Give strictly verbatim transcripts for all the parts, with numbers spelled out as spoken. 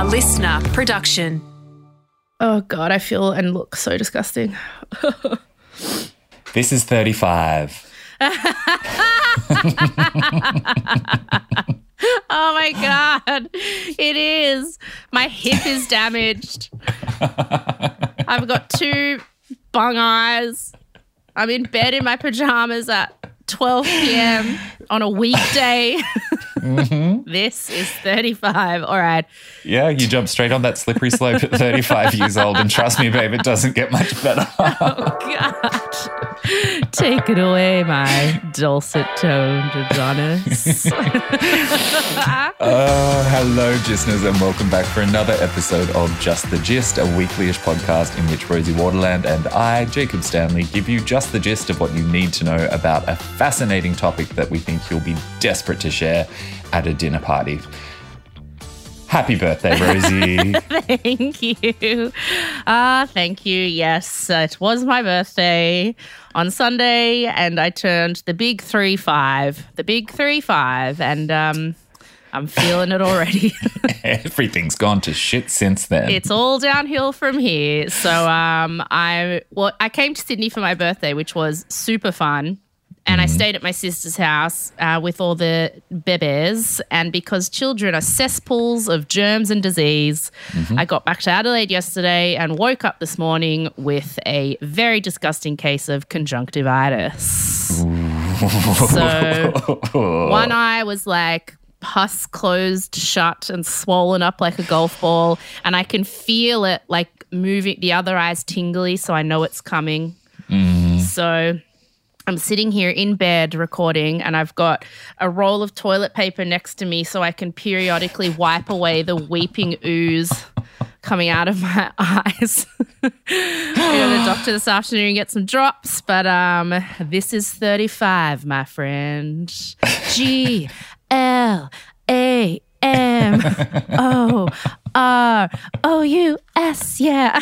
A listener production. Oh, God, I feel and look so disgusting. This is thirty-five. Oh, my God. It is. My hip is damaged. I've got two bung eyes. I'm in bed in my pajamas at twelve p.m. on a weekday. Mm-hmm. This is thirty-five. All right. Yeah, you jump straight on that slippery slope at thirty-five years old, and trust me, babe, it doesn't get much better. Oh, God. Take it away, my dulcet-toned Adonis. Oh, hello, listeners, and welcome back for another episode of Just the Gist, a weekly-ish podcast in which Rosie Waterland and I, Jacob Stanley, give you just the gist of what you need to know about a fascinating topic that we think you'll be desperate to share at a dinner party. Happy birthday, Rosie. Thank you. Ah, uh, thank you. Yes, it was my birthday on Sunday, and I turned the big three five, the big three five, and um, I'm feeling it already. Everything's gone to shit since then. It's all downhill from here. So um, I, well, I came to Sydney for my birthday, which was super fun. And I stayed at my sister's house uh, with all the bebés. And because children are cesspools of germs and disease, mm-hmm. I got back to Adelaide yesterday and woke up this morning with a very disgusting case of conjunctivitis. So one eye was like pus closed shut and swollen up like a golf ball. And I can feel it like moving. The other eye's tingly, so I know it's coming. Mm. So I'm sitting here in bed recording, and I've got a roll of toilet paper next to me so I can periodically wipe away the weeping ooze coming out of my eyes. Go to the doctor this afternoon and get some drops, but um, this is thirty-five, my friend. G L A M O R O U S, yeah.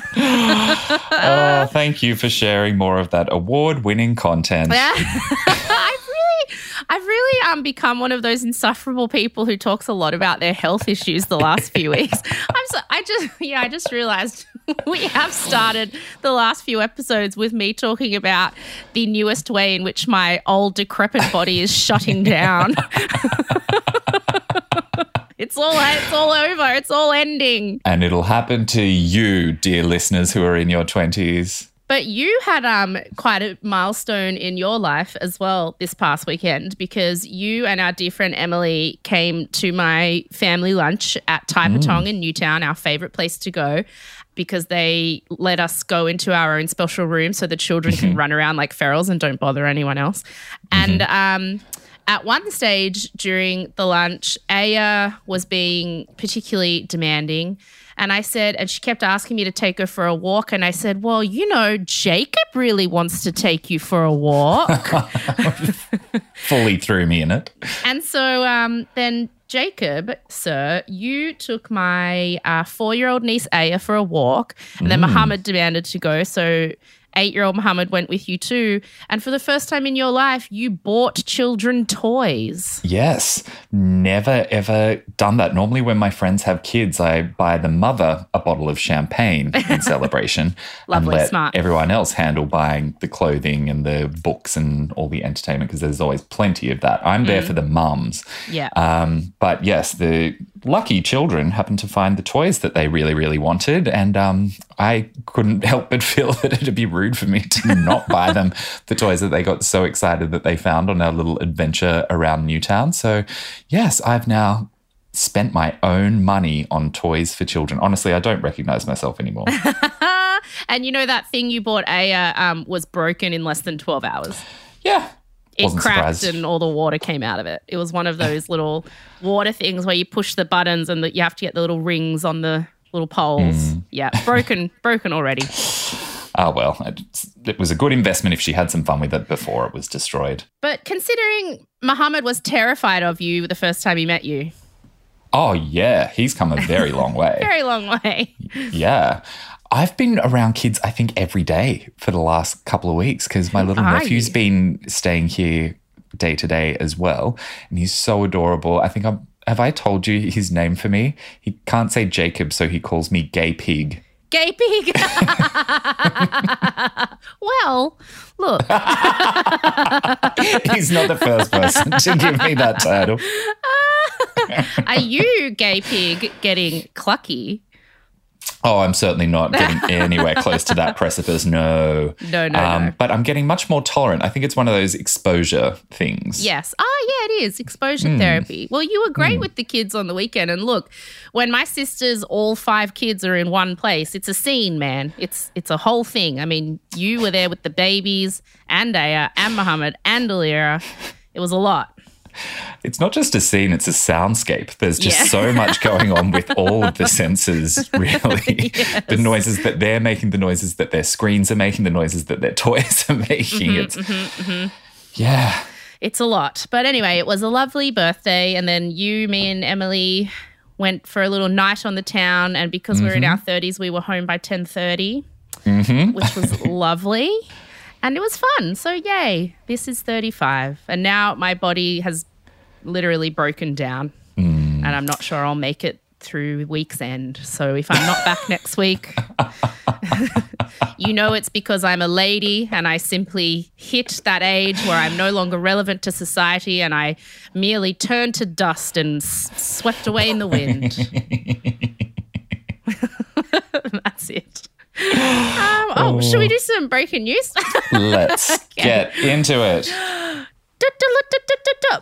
Oh, thank you for sharing more of that award-winning content. Yeah. I've really, I've really um become one of those insufferable people who talks a lot about their health issues the last few weeks. I'm so, I just, yeah, I just realised we have started the last few episodes with me talking about the newest way in which my old decrepit body is shutting down. It's all it's all over. It's all ending. And it'll happen to you, dear listeners, who are in your twenties. But you had um quite a milestone in your life as well this past weekend, because you and our dear friend Emily came to my family lunch at Tai Patong mm. in Newtown, our favourite place to go, because they let us go into our own special room so the children can run around like ferals and don't bother anyone else. Mm-hmm. And um. At one stage during the lunch, Aya was being particularly demanding, and I said, and she kept asking me to take her for a walk, and I said, well, you know, Jacob really wants to take you for a walk. Fully threw me in it. And so um, then Jacob, sir, you took my uh, four-year-old niece Aya for a walk, and then mm. Muhammad demanded to go, so eight-year-old Muhammad went with you too. And for the first time in your life, you bought children toys. Yes. Never, ever done that. Normally when my friends have kids, I buy the mother a bottle of champagne in celebration. Lovely, and let smart. Everyone else handle buying the clothing and the books and all the entertainment, because there's always plenty of that. I'm mm. there for the mums. Yeah. Um, but, yes, the lucky children happened to find the toys that they really, really wanted, and um, I couldn't help but feel that it would be rude for me to not buy them the toys that they got so excited that they found on our little adventure around Newtown. So, yes, I've now spent my own money on toys for children. Honestly, I don't recognise myself anymore. And you know that thing you bought, Aya, um, was broken in less than twelve hours. Yeah. It cracked surprised. And all the water came out of it. It was one of those little water things where you push the buttons and the, you have to get the little rings on the little poles. Mm. Yeah, broken, broken already. Oh, well, it, it was a good investment if she had some fun with it before it was destroyed. But considering Muhammad was terrified of you the first time he met you. Oh, yeah, he's come a very long way. Very long way. Yeah. I've been around kids, I think, every day for the last couple of weeks, because my little Are nephew's you? been staying here day to day as well, and he's so adorable. I think I'm have I told you his name for me? He can't say Jacob, so he calls me Gay Pig. Gay Pig. Well, look. He's not the first person to give me that title. Are you, Gay Pig, getting clucky? Oh, I'm certainly not getting anywhere close to that precipice, no. No, no, um, no. But I'm getting much more tolerant. I think it's one of those exposure things. Yes. Ah, oh, yeah, it is, exposure mm. therapy. Well, you were great mm. with the kids on the weekend. And look, when my sisters, all five kids are in one place, it's a scene, man. It's it's a whole thing. I mean, you were there with the babies and Aya and Muhammad and Alira. It was a lot. It's not just a scene, it's a soundscape. There's just yeah. so much going on with all of the senses, really. Yes. The noises that they're making, the noises that their screens are making, the noises that their toys are making. Mm-hmm, it's mm-hmm, mm-hmm. Yeah. It's a lot. But anyway, it was a lovely birthday, and then you, me and Emily went for a little night on the town, and because mm-hmm. we were in our thirties, we were home by ten thirty, mm-hmm. which was lovely. And it was fun. So, yay, this is thirty-five. And now my body has literally broken down mm. and I'm not sure I'll make it through week's end. So if I'm not back next week, you know it's because I'm a lady and I simply hit that age where I'm no longer relevant to society and I merely turned to dust and s- swept away in the wind. That's it. Um, oh, should we do some breaking news? Let's okay. get into it.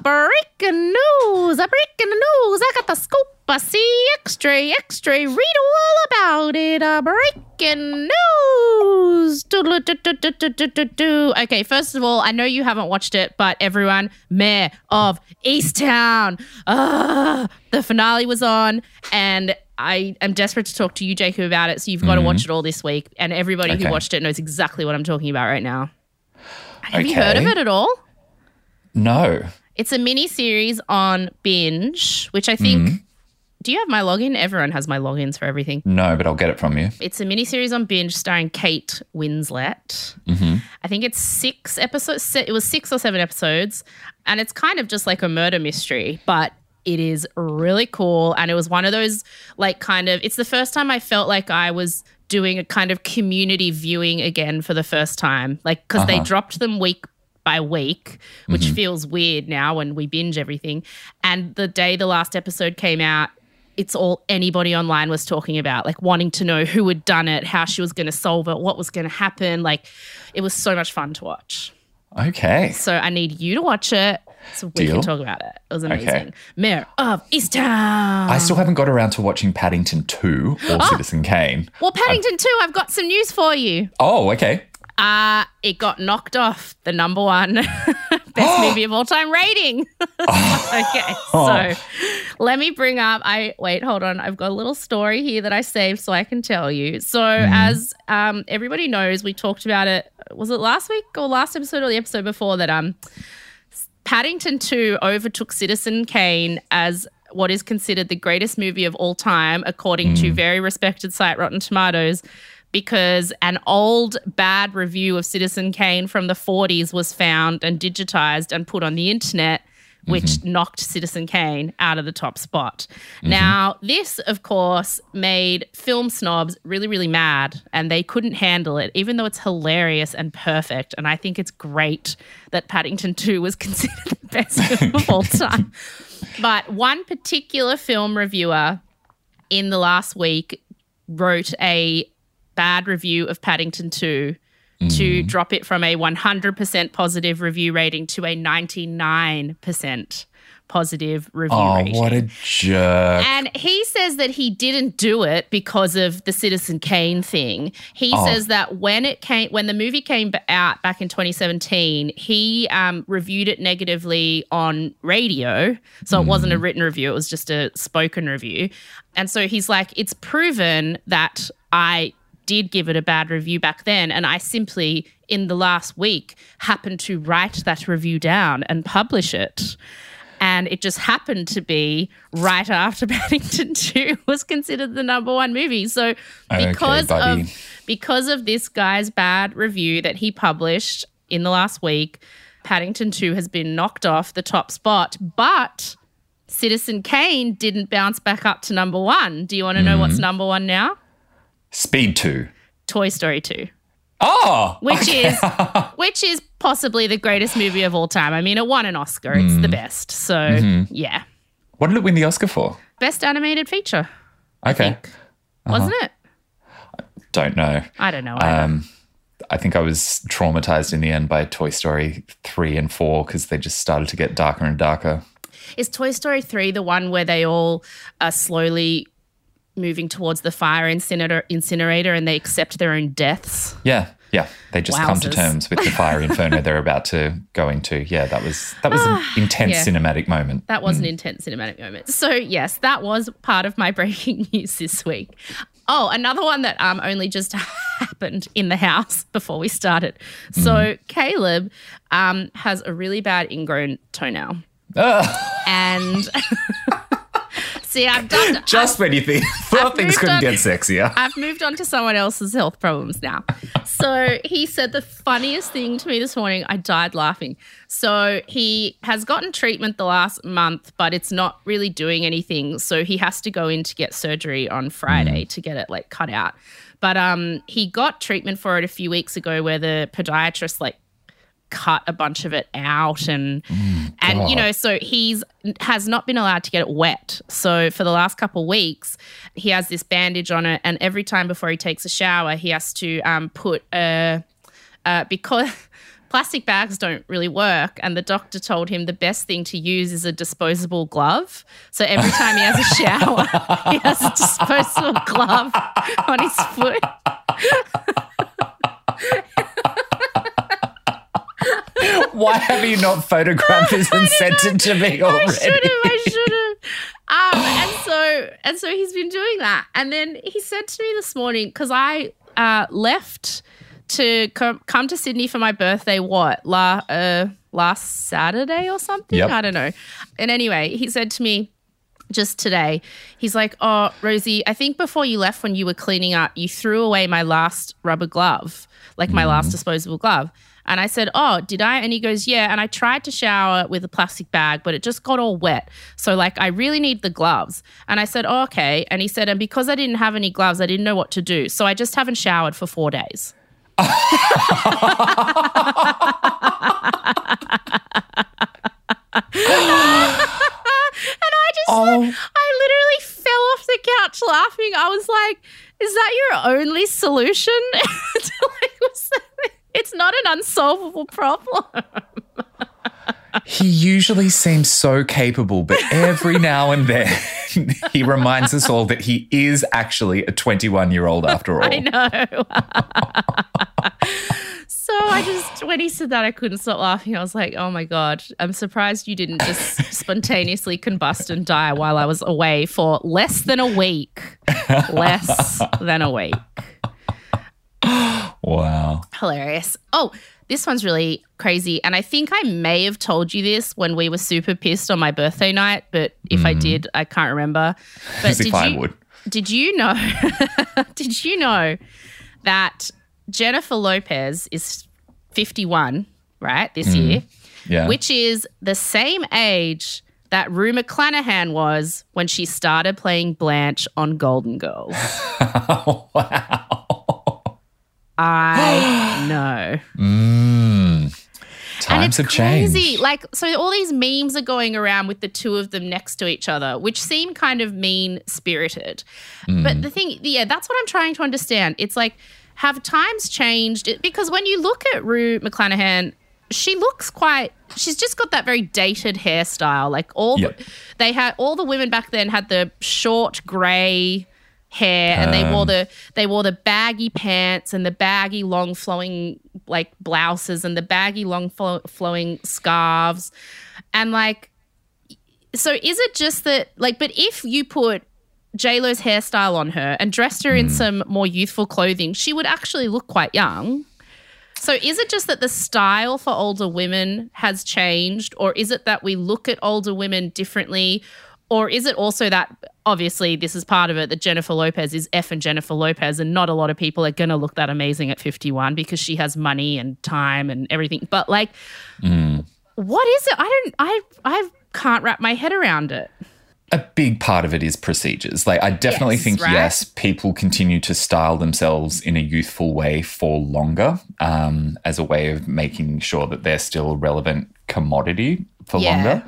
Breaking news, breaking news. I got the scoop. I see X-ray, X-ray. Read all about it. Breaking news. Okay, first of all, I know you haven't watched it, but everyone, Mayor of Easttown. Uh, the finale was on and I am desperate to talk to you, Jacob, about it, so you've got mm-hmm. to watch it all this week. And everybody okay. who watched it knows exactly what I'm talking about right now. Have okay. you heard of it at all? No. It's a mini-series on Binge, which I think mm-hmm. – do you have my login? Everyone has my logins for everything. No, but I'll get it from you. It's a mini-series on Binge starring Kate Winslet. Mm-hmm. I think it's six episodes – it was six or seven episodes, and it's kind of just like a murder mystery, but – it is really cool, and it was one of those like kind of – it's the first time I felt like I was doing a kind of community viewing again for the first time, like because uh-huh. they dropped them week by week, which mm-hmm. feels weird now when we binge everything. And the day the last episode came out, it's all anybody online was talking about, like wanting to know who had done it, how she was going to solve it, what was going to happen. Like it was so much fun to watch. Okay. So I need you to watch it. So we Deal. can talk about it. It was amazing. Okay. Mayor of Easttown. I still haven't got around to watching Paddington two or oh. Citizen Kane. Well, Paddington I'm- two, I've got some news for you. Oh, okay. Uh, it got knocked off the number one best movie of all time rating. Okay, so let me bring up, I wait, hold on. I've got a little story here that I saved so I can tell you. So mm. as um, everybody knows, we talked about it, was it last week or last episode or the episode before that um. Paddington two overtook Citizen Kane as what is considered the greatest movie of all time, according mm. to very respected site Rotten Tomatoes, because an old bad review of Citizen Kane from the forties was found and digitized and put on the internet, which mm-hmm. knocked Citizen Kane out of the top spot. Mm-hmm. Now, this, of course, made film snobs really, really mad, and they couldn't handle it, even though it's hilarious and perfect. And I think it's great that Paddington two was considered the best film of all time. But one particular film reviewer in the last week wrote a bad review of Paddington two Mm. to drop it from a one hundred percent positive review rating to a ninety-nine percent positive review oh, rating. Oh, what a jerk. And he says that he didn't do it because of the Citizen Kane thing. He oh. says that when it came, when the movie came out back in twenty seventeen, he um, reviewed it negatively on radio. So mm. it wasn't a written review. It was just a spoken review. And so he's like, it's proven that I did give it a bad review back then, and I simply in the last week happened to write that review down and publish it, and it just happened to be right after Paddington two was considered the number one movie. So because okay, of because of this guy's bad review that he published in the last week, Paddington two has been knocked off the top spot, but Citizen Kane didn't bounce back up to number one. Do you want to know mm-hmm. what's number one now? Speed two. Toy Story two. Oh! Which okay. is which is possibly the greatest movie of all time. I mean, it won an Oscar. Mm. It's the best. So, mm-hmm. yeah. What did it win the Oscar for? Best animated feature. Okay. I think. Uh-huh. Wasn't it? I don't know. I don't know either. Um, I think I was traumatized in the end by Toy Story three and four because they just started to get darker and darker. Is Toy Story three the one where they all are slowly moving towards the fire incinerator, incinerator and they accept their own deaths? Yeah, yeah. They just Wowzers. come to terms with the fire inferno they're about to go into. Yeah, that was that was an intense yeah. cinematic moment. That was mm. an intense cinematic moment. So, yes, that was part of my breaking news this week. Oh, another one that um only just happened in the house before we started. So mm. Caleb um has a really bad ingrown toenail. Ugh. And see, I've done just I've, when you think thought things couldn't on, get sexier. I've moved on to someone else's health problems now. So he said the funniest thing to me this morning. I died laughing. So he has gotten treatment the last month, but it's not really doing anything. So he has to go in to get surgery on Friday mm. to get it like cut out. But um, he got treatment for it a few weeks ago, where the podiatrist like cut a bunch of it out and mm, and you know, so he's has not been allowed to get it wet. So for the last couple of weeks, he has this bandage on it, and every time before he takes a shower, he has to um, put a uh, because plastic bags don't really work, and the doctor told him the best thing to use is a disposable glove. So every time he has a shower, he has a disposable glove on his foot. Why have you not photographed this and sent it to me already? I should have, I should have. Um, and so and so he's been doing that. And then he said to me this morning, because I uh, left to com- come to Sydney for my birthday, what, la- uh, last Saturday or something? Yep. I don't know. And anyway, he said to me just today, he's like, oh, Rosie, I think before you left when you were cleaning up, you threw away my last rubber glove, like my mm. last disposable glove. And I said, oh, did I? And he goes, yeah. And I tried to shower with a plastic bag, but it just got all wet. So, like, I really need the gloves. And I said, oh, okay. And he said, and because I didn't have any gloves, I didn't know what to do. So I just haven't showered for four days. And I just, oh. like, I literally fell off the couch laughing. I was like, is that your only solution? to, like, what's that? It's not an unsolvable problem. He usually seems so capable, but every now and then he reminds us all that he is actually a twenty-one-year-old after all. I know. So I just, when he said that, I couldn't stop laughing. I was like, oh, my God, I'm surprised you didn't just spontaneously combust and die while I was away for less than a week. Less than a week. Wow. Hilarious. Oh, this one's really crazy. And I think I may have told you this when we were super pissed on my birthday night, but if mm. I did, I can't remember. But As did if you, I would. Did you know, did you know that Jennifer Lopez is fifty-one, right, this mm. year? Yeah. Which is the same age that Rue McClanahan was when she started playing Blanche on Golden Girls. Oh, wow. I know. Mm. Times have changed. And it's crazy. Like, so all these memes are going around with the two of them next to each other, which seem kind of mean-spirited. Mm. But the thing, yeah, that's what I'm trying to understand. It's like, have times changed? Because when you look at Rue McClanahan, she looks quite, she's just got that very dated hairstyle. Like all, yep. the, they had, all the women back then had the short grey hair, and um, they wore the they wore the baggy pants and the baggy long flowing like blouses and the baggy long flo- flowing scarves, and like, so is it just that, like, but if you put J-Lo's hairstyle on her and dressed her mm. in some more youthful clothing, she would actually look quite young. So is it just that the style for older women has changed, or is it that we look at older women differently? Or is it also that, obviously, this is part of it, that Jennifer Lopez is effing Jennifer Lopez, and not a lot of people are going to look that amazing at fifty-one because she has money and time and everything. But, like, mm. what is it? I don't, I I can't wrap my head around it. A big part of it is procedures. Like, I definitely yes, think, right? yes, people continue to style themselves in a youthful way for longer um, as a way of making sure that they're still a relevant commodity for yeah. longer.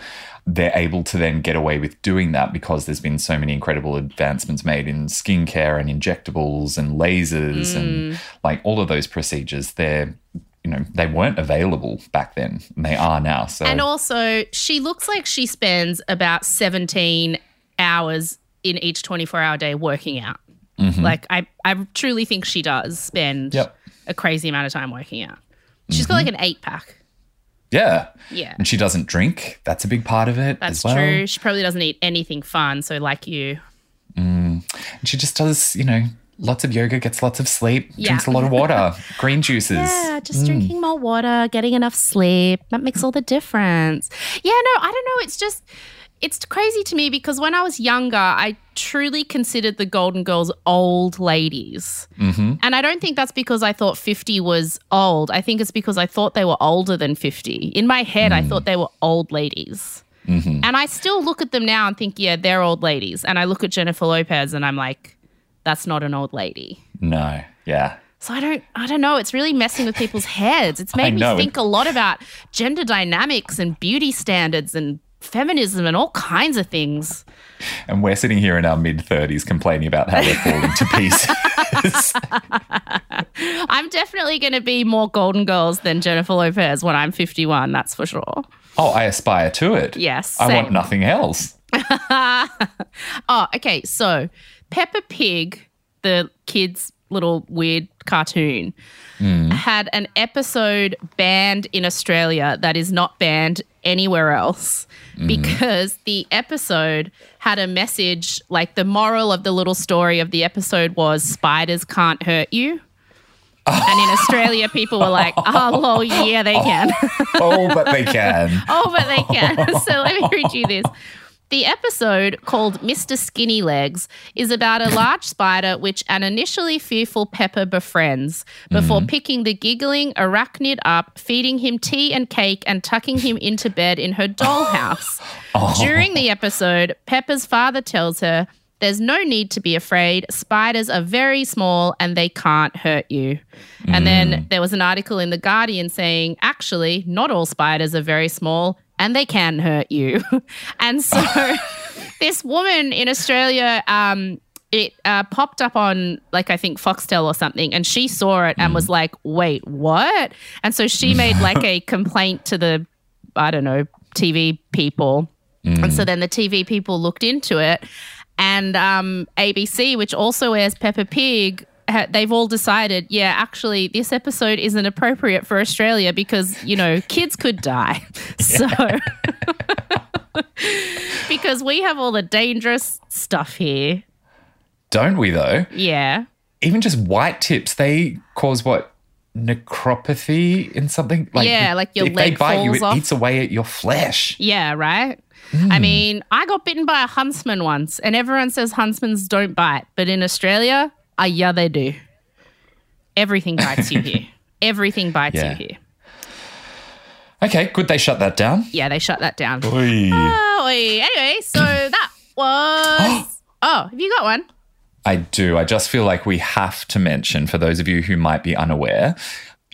They're able to then get away with doing that because there's been so many incredible advancements made in skincare and injectables and lasers mm. and, like, all of those procedures. They're... You know, they weren't available back then and they are now. So, and also she looks like she spends about seventeen hours in each twenty-four hour day working out. Mm-hmm. Like I, I truly think she does spend yep. a crazy amount of time working out. She's mm-hmm. got like an eight pack. Yeah. Yeah. And she doesn't drink. That's a big part of it That's as well. That's true. She probably doesn't eat anything fun. So like you. Mm. And she just does, you know, lots of yoga, gets lots of sleep, yeah. drinks a lot of water, green juices. Yeah, just mm. drinking more water, getting enough sleep. That makes all the difference. Yeah, no, I don't know. It's just, it's crazy to me because when I was younger, I truly considered the Golden Girls old ladies. Mm-hmm. And I don't think that's because I thought fifty was old. I think it's because I thought they were older than fifty. In my head, mm. I thought they were old ladies. Mm-hmm. And I still look at them now and think, yeah, they're old ladies. And I look at Jennifer Lopez and I'm like, that's not an old lady. No, yeah. So I don't I don't know. It's really messing with people's heads. It's made me think a lot about gender dynamics and beauty standards and feminism and all kinds of things. And we're sitting here in our mid-thirties complaining about how we're falling to pieces. I'm definitely going to be more Golden Girls than Jennifer Lopez when I'm fifty-one, that's for sure. Oh, I aspire to it. Yes. I same. want nothing else. Oh, okay, so Peppa Pig, the kids' little weird cartoon, mm. had an episode banned in Australia that is not banned anywhere else mm. because the episode had a message, like the moral of the little story of the episode was spiders can't hurt you. And in Australia, people were like, oh, lol, yeah, they can. Oh, but they can. Oh, but they can. So let me read you this. The episode, called Mister Skinny Legs, is about a large spider which an initially fearful Peppa befriends before mm-hmm. picking the giggling arachnid up, feeding him tea and cake and tucking him into bed in her dollhouse. Oh. During the episode, Peppa's father tells her, there's no need to be afraid. Spiders are very small and they can't hurt you. Mm. And then there was an article in The Guardian saying, actually, not all spiders are very small and they can hurt you. And so this woman in Australia, um, it uh, popped up on, like, I think Foxtel or something, and she saw it and mm. was like, wait, what? And so she made like a complaint to the, I don't know, T V people. Mm. And so then the T V people looked into it and um, A B C, which also airs Peppa Pig, they've all decided, yeah, actually this episode isn't appropriate for Australia because, you know, kids could die. So because we have all the dangerous stuff here. Don't we though? Yeah. Even just white tips, they cause what? Necropathy in something? Like, yeah, like your if leg they bite falls you, it off. Eats away at your flesh. Yeah, right? Mm. I mean, I got bitten by a huntsman once and everyone says huntsmans don't bite, but in Australia... Uh, yeah, they do. Everything bites you here. Everything bites yeah. you here. Okay, good. They shut that down. Yeah, they shut that down. Oy. Oh, oy. Anyway, so that was... oh, have you got one? I do. I just feel like we have to mention, for those of you who might be unaware,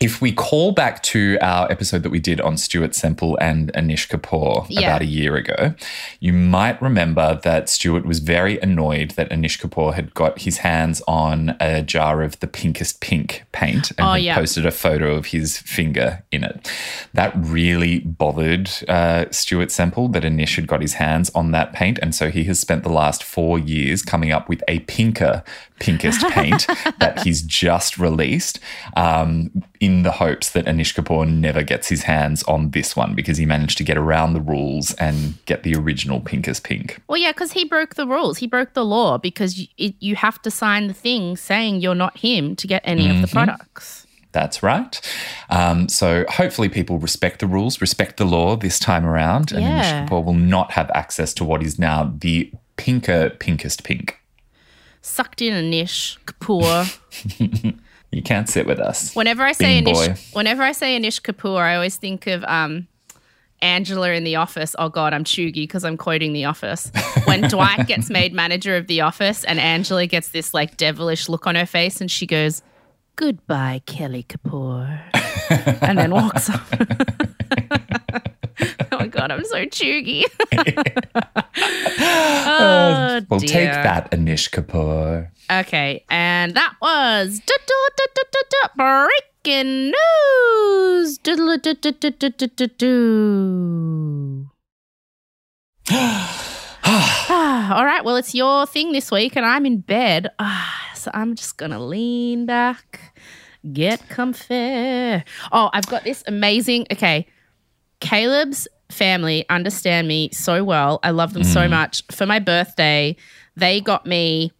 if we call back to our episode that we did on Stuart Semple and Anish Kapoor yeah. about a year ago, you might remember that Stuart was very annoyed that Anish Kapoor had got his hands on a jar of the Pinkest Pink paint and oh, had yeah. posted a photo of his finger in it. That really bothered uh, Stuart Semple that Anish had got his hands on that paint, and so he has spent the last four years coming up with a pinker Pinkest paint that he's just released um, in the hopes that Anish Kapoor never gets his hands on this one because he managed to get around the rules and get the original Pinkest Pink. Well, yeah, because he broke the rules. He broke the law because you, it, you have to sign the thing saying you're not him to get any mm-hmm. of the products. That's right. Um, so hopefully people respect the rules, respect the law this time around, and yeah. Anish Kapoor will not have access to what is now the pinker Pinkest Pink. Sucked in Anish Kapoor. You can't sit with us. Whenever I say Anish, whenever I say Anish Kapoor, I always think of um, Angela in The Office. Oh, God, I'm chuggy because I'm quoting The Office. When Dwight gets made manager of The Office and Angela gets this, like, devilish look on her face and she goes, "Goodbye, Kelly Kapoor," and then walks off. Oh, my God, I'm so chuggy. oh, we'll dear. Take that, Anish Kapoor. Okay, and that was Breaking News. All right, well, it's your thing this week and I'm in bed. Ah, so I'm just going to lean back, get comfy. Oh, I've got this amazing, okay, Caleb's family understand me so well. I love them mm. so much. For my birthday, they got me,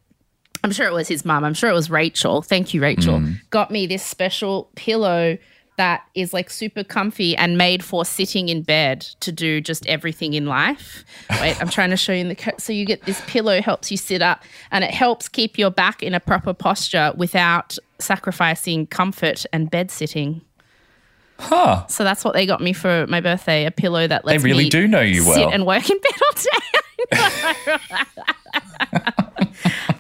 I'm sure it was his mum, I'm sure it was Rachel, thank you, Rachel, mm. got me this special pillow that is like super comfy and made for sitting in bed to do just everything in life. Wait, I'm trying to show you in the co- so you get this pillow, helps you sit up and it helps keep your back in a proper posture without sacrificing comfort and bed sitting. Huh. So that's what they got me for my birthday, a pillow that lets me they really me do know you well. Sit and work in bed all day.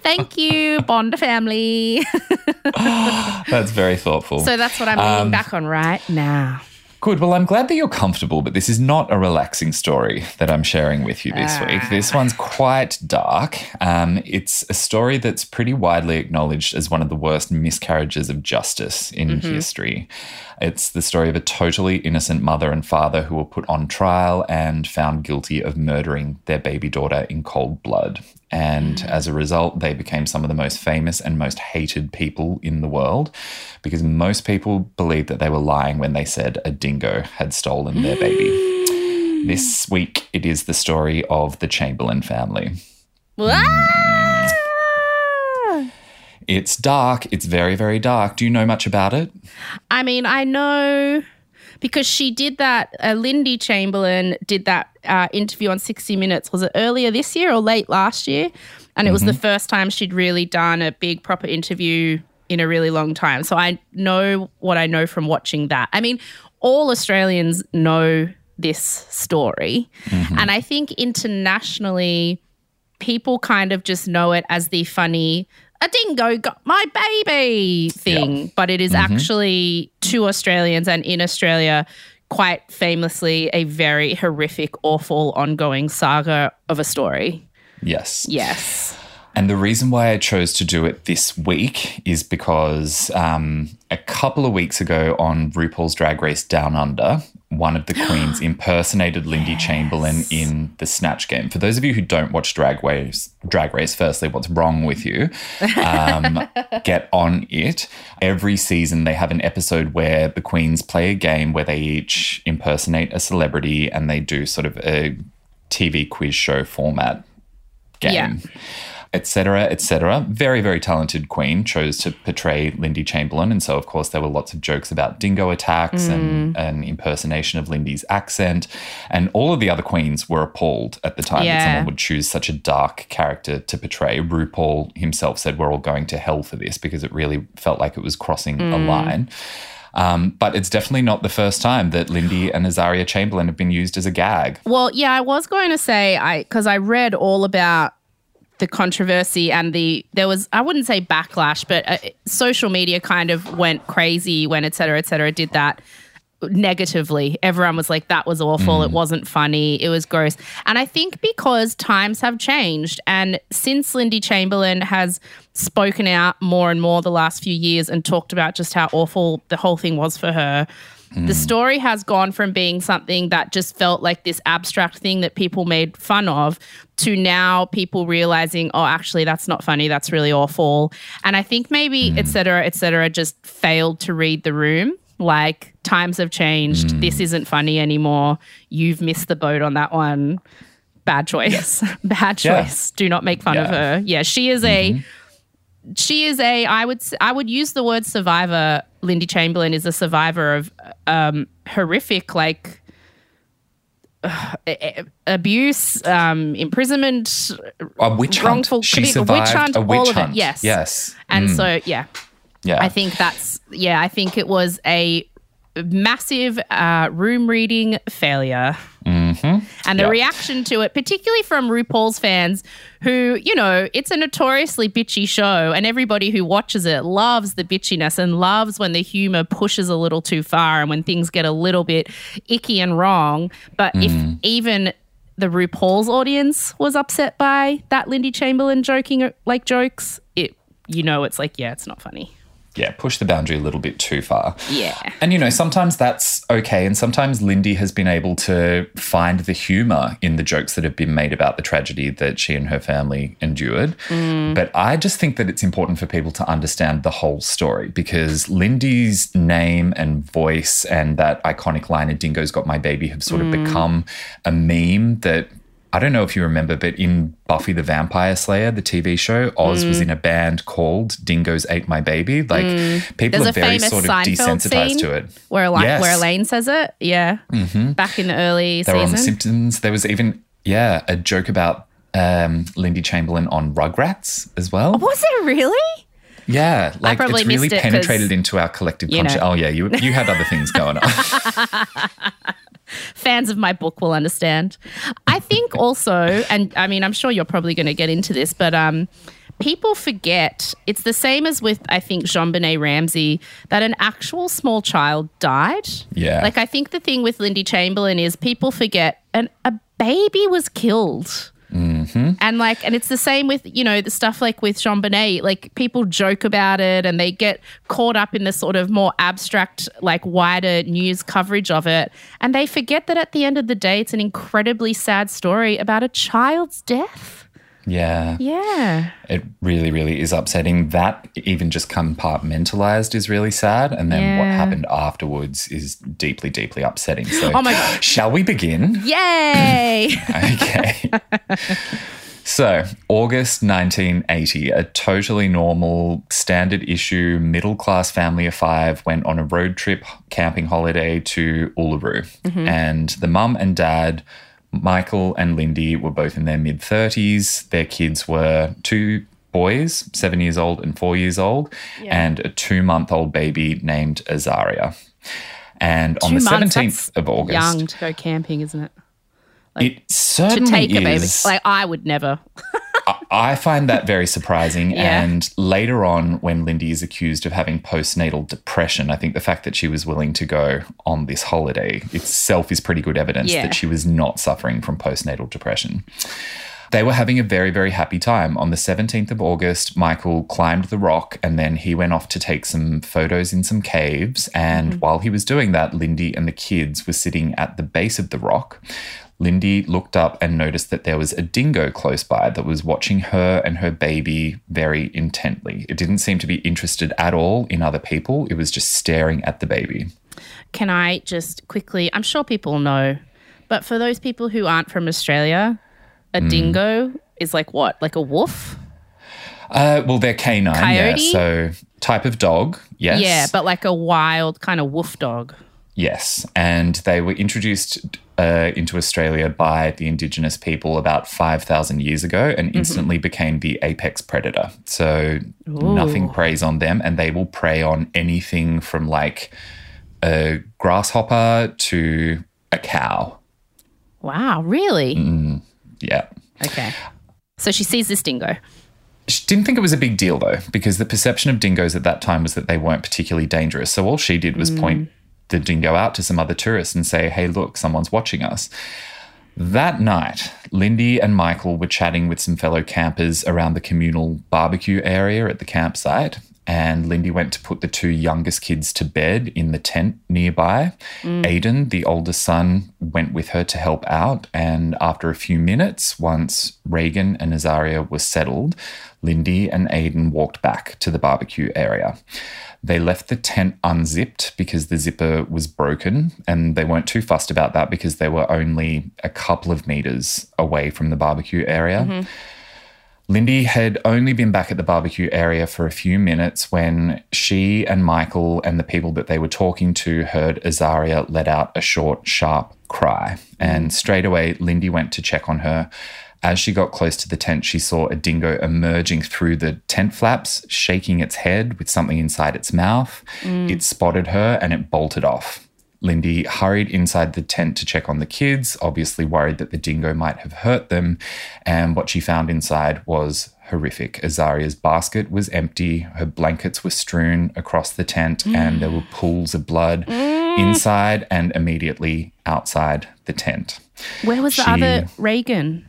Thank you, Bond family. That's very thoughtful. So that's what I'm leaning um, back on right now. Good. Well, I'm glad that you're comfortable, but this is not a relaxing story that I'm sharing with you this uh. week. This one's quite dark. Um, it's a story that's pretty widely acknowledged as one of the worst miscarriages of justice in mm-hmm. history. It's the story of a totally innocent mother and father who were put on trial and found guilty of murdering their baby daughter in cold blood. And as a result, they became some of the most famous and most hated people in the world because most people believed that they were lying when they said a dingo had stolen their baby. This week, it is the story of the Chamberlain family. It's dark. It's very, very dark. Do you know much about it? I mean, I know... Because she did that, uh, Lindy Chamberlain did that uh, interview on sixty minutes, was it earlier this year or late last year? And it mm-hmm. was the first time she'd really done a big proper interview in a really long time. So I know what I know from watching that. I mean, all Australians know this story. Mm-hmm. And I think internationally people kind of just know it as the funny a dingo got my baby thing, yep. but it is mm-hmm. actually to Australians and in Australia quite famously a very horrific, awful, ongoing saga of a story. Yes. Yes. And the reason why I chose to do it this week is because um, a couple of weeks ago on RuPaul's Drag Race Down Under, one of the queens impersonated Lindy yes. Chamberlain in the Snatch Game. For those of you who don't watch Drag Race, Drag Race, firstly, what's wrong with you? Um, get on it. Every season they have an episode where the queens play a game where they each impersonate a celebrity and they do sort of a T V quiz show format game. Yeah. et cetera, et cetera. Very, very talented queen chose to portray Lindy Chamberlain. And so, of course, there were lots of jokes about dingo attacks mm. and an impersonation of Lindy's accent. And all of the other queens were appalled at the time yeah. that someone would choose such a dark character to portray. RuPaul himself said we're all going to hell for this because it really felt like it was crossing mm. a line. Um, but it's definitely not the first time that Lindy and Azaria Chamberlain have been used as a gag. Well, yeah, I was going to say, I because I read all about the controversy and the there was I wouldn't say backlash but uh, social media kind of went crazy when et cetera, et cetera did that negatively. Everyone was like that was awful, mm. it wasn't funny, it was gross. And I think because times have changed and since Lindy Chamberlain has spoken out more and more the last few years and talked about just how awful the whole thing was for her, mm. the story has gone from being something that just felt like this abstract thing that people made fun of to now people realizing, oh, actually, that's not funny. That's really awful. And I think maybe mm. et cetera, et cetera, just failed to read the room. Like times have changed. Mm. This isn't funny anymore. You've missed the boat on that one. Bad choice. Yes. Bad choice. Yeah. Do not make fun yeah. of her. Yeah, she is mm-hmm. a... She is a, I would I would use the word survivor. Lindy Chamberlain is a survivor of um, horrific, like, uh, abuse, um, imprisonment, a witch wrongful hunt. She survived witch hunt, a witch all hunt. Of it, yes. Yes. And mm. so, yeah. Yeah. I think that's, yeah, I think it was a massive uh, room reading failure. Mm-hmm. And the yep. reaction to it, particularly from RuPaul's fans who, you know, it's a notoriously bitchy show and everybody who watches it loves the bitchiness and loves when the humour pushes a little too far and when things get a little bit icky and wrong. But mm. if even the RuPaul's audience was upset by that Lindy Chamberlain joking like jokes, it you know, it's like, yeah, it's not funny. Yeah, push the boundary a little bit too far. Yeah. And, you know, sometimes that's okay and sometimes Lindy has been able to find the humour in the jokes that have been made about the tragedy that she and her family endured. Mm. But I just think that it's important for people to understand the whole story because Lindy's name and voice and that iconic line, "A Dingo's Got My Baby," have sort mm. of become a meme that, I don't know if you remember, but in Buffy the Vampire Slayer, the T V show, Oz mm. was in a band called Dingoes Ate My Baby. Like mm. people There's are very sort of Seinfeld desensitized to it. Where Elaine, yes. where Elaine says it, yeah, mm-hmm. back in the early season. They were on The Simpsons. There was even, yeah, a joke about um, Lindy Chamberlain on Rugrats as well. Was it really? Yeah, like it's really penetrated into our collective conscious. Oh, yeah, you you had other things going on. Fans of my book will understand. I think also, and I mean, I'm sure you're probably going to get into this, but um, people forget, it's the same as with, I think, JonBenét Ramsey, that an actual small child died. Yeah. Like I think the thing with Lindy Chamberlain is people forget an, a baby was killed. Mm-hmm. And like, and it's the same with, you know, the stuff like with JonBenét, like people joke about it and they get caught up in the sort of more abstract, like wider news coverage of it. And they forget that at the end of the day, it's an incredibly sad story about a child's death. Yeah. Yeah. It really, really is upsetting. That even just compartmentalized is really sad. And then yeah. what happened afterwards is deeply, deeply upsetting. So oh my God. Shall we begin? Yay! Okay. So August nineteen eighty, a totally normal, standard issue, middle-class family of five went on a road trip camping holiday to Uluru. Mm-hmm. And the mum and dad, Michael and Lindy, were both in their mid-thirties. Their kids were two boys, seven years old and four years old, yeah. and a two-month-old baby named Azaria. And two on the months, seventeenth of August... young to go camping, isn't it? Like, it certainly to take is. A baby. Like, I would never... I find that very surprising yeah. and later on when Lindy is accused of having postnatal depression, I think the fact that she was willing to go on this holiday itself is pretty good evidence yeah. that she was not suffering from postnatal depression. They were having a very, very happy time. On the seventeenth of August, Michael climbed the rock and then he went off to take some photos in some caves and mm-hmm. while he was doing that, Lindy and the kids were sitting at the base of the rock. Lindy looked up and noticed that there was a dingo close by that was watching her and her baby very intently. It didn't seem to be interested at all in other people. It was just staring at the baby. Can I just quickly, I'm sure people know, but for those people who aren't from Australia, a mm. dingo is like what? Like a wolf? Uh, well, they're canine. Coyote? Yeah, so type of dog, yes. Yeah, but like a wild kind of wolf dog. Yes, and they were introduced uh, into Australia by the Indigenous people about five thousand years ago and mm-hmm. instantly became the apex predator. So Ooh. Nothing preys on them and they will prey on anything from like a grasshopper to a cow. Wow, really? Mm, yeah. Okay. So she sees this dingo. She didn't think it was a big deal though because the perception of dingoes at that time was that they weren't particularly dangerous. So all she did was mm. point the dingo out to some other tourists and say, hey, look, someone's watching us. That night, Lindy and Michael were chatting with some fellow campers around the communal barbecue area at the campsite, and Lindy went to put the two youngest kids to bed in the tent nearby. Mm. Aiden, the oldest son, went with her to help out, and after a few minutes, once Reagan and Azaria were settled, Lindy and Aiden walked back to the barbecue area. They left the tent unzipped because the zipper was broken and they weren't too fussed about that because they were only a couple of meters away from the barbecue area. Mm-hmm. Lindy had only been back at the barbecue area for a few minutes when she and Michael and the people that they were talking to heard Azaria let out a short, sharp cry. And straight away, Lindy went to check on her. As she got close to the tent, she saw a dingo emerging through the tent flaps, shaking its head with something inside its mouth. Mm. It spotted her and it bolted off. Lindy hurried inside the tent to check on the kids, obviously worried that the dingo might have hurt them, and what she found inside was horrific. Azaria's basket was empty, her blankets were strewn across the tent, mm. and there were pools of blood mm. inside and immediately outside the tent. Where was she, the other Reagan?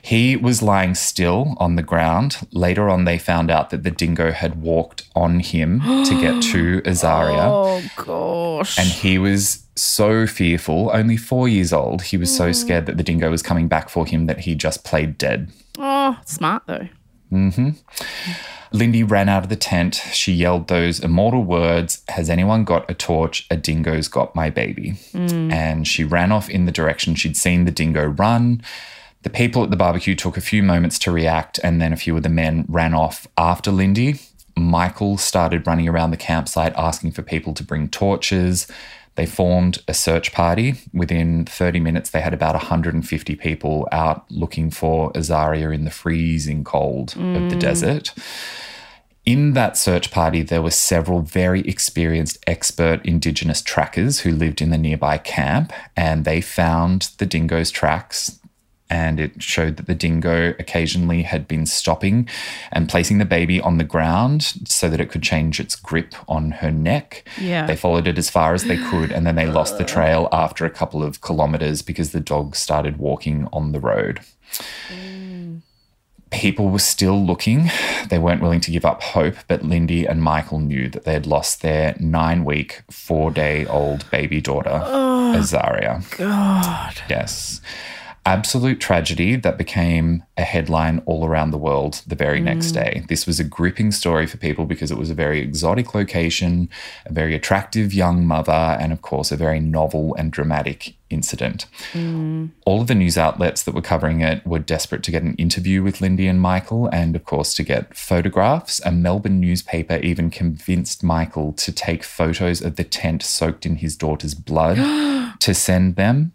He was lying still on the ground. Later on, they found out that the dingo had walked on him to get to Azaria. Oh, gosh. And he was so fearful, only four years old, he was mm. so scared that the dingo was coming back for him that he just played dead. Oh, smart though. Mm-hmm. Lindy ran out of the tent. She yelled those immortal words, "Has anyone got a torch? A dingo's got my baby." Mm. And she ran off in the direction she'd seen the dingo run. The people at the barbecue took a few moments to react, and then a few of the men ran off after Lindy. Michael started running around the campsite asking for people to bring torches. They formed a search party. Within thirty minutes, they had about one hundred fifty people out looking for Azaria in the freezing cold mm. of the desert. In that search party, there were several very experienced expert Indigenous trackers who lived in the nearby camp, and they found the dingo's tracks. And it showed that the dingo occasionally had been stopping and placing the baby on the ground so that it could change its grip on her neck. Yeah. They followed it as far as they could, and then they lost the trail after a couple of kilometres because the dog started walking on the road. Mm. People were still looking. They weren't willing to give up hope, but Lindy and Michael knew that they had lost their nine-week, four-day-old baby daughter, oh, Azaria. God. Yes. Absolute tragedy that became a headline all around the world the very mm. next day. This was a gripping story for people because it was a very exotic location, a very attractive young mother, and, of course, a very novel and dramatic incident. Mm. All of the news outlets that were covering it were desperate to get an interview with Lindy and Michael and, of course, to get photographs. A Melbourne newspaper even convinced Michael to take photos of the tent soaked in his daughter's blood to send them.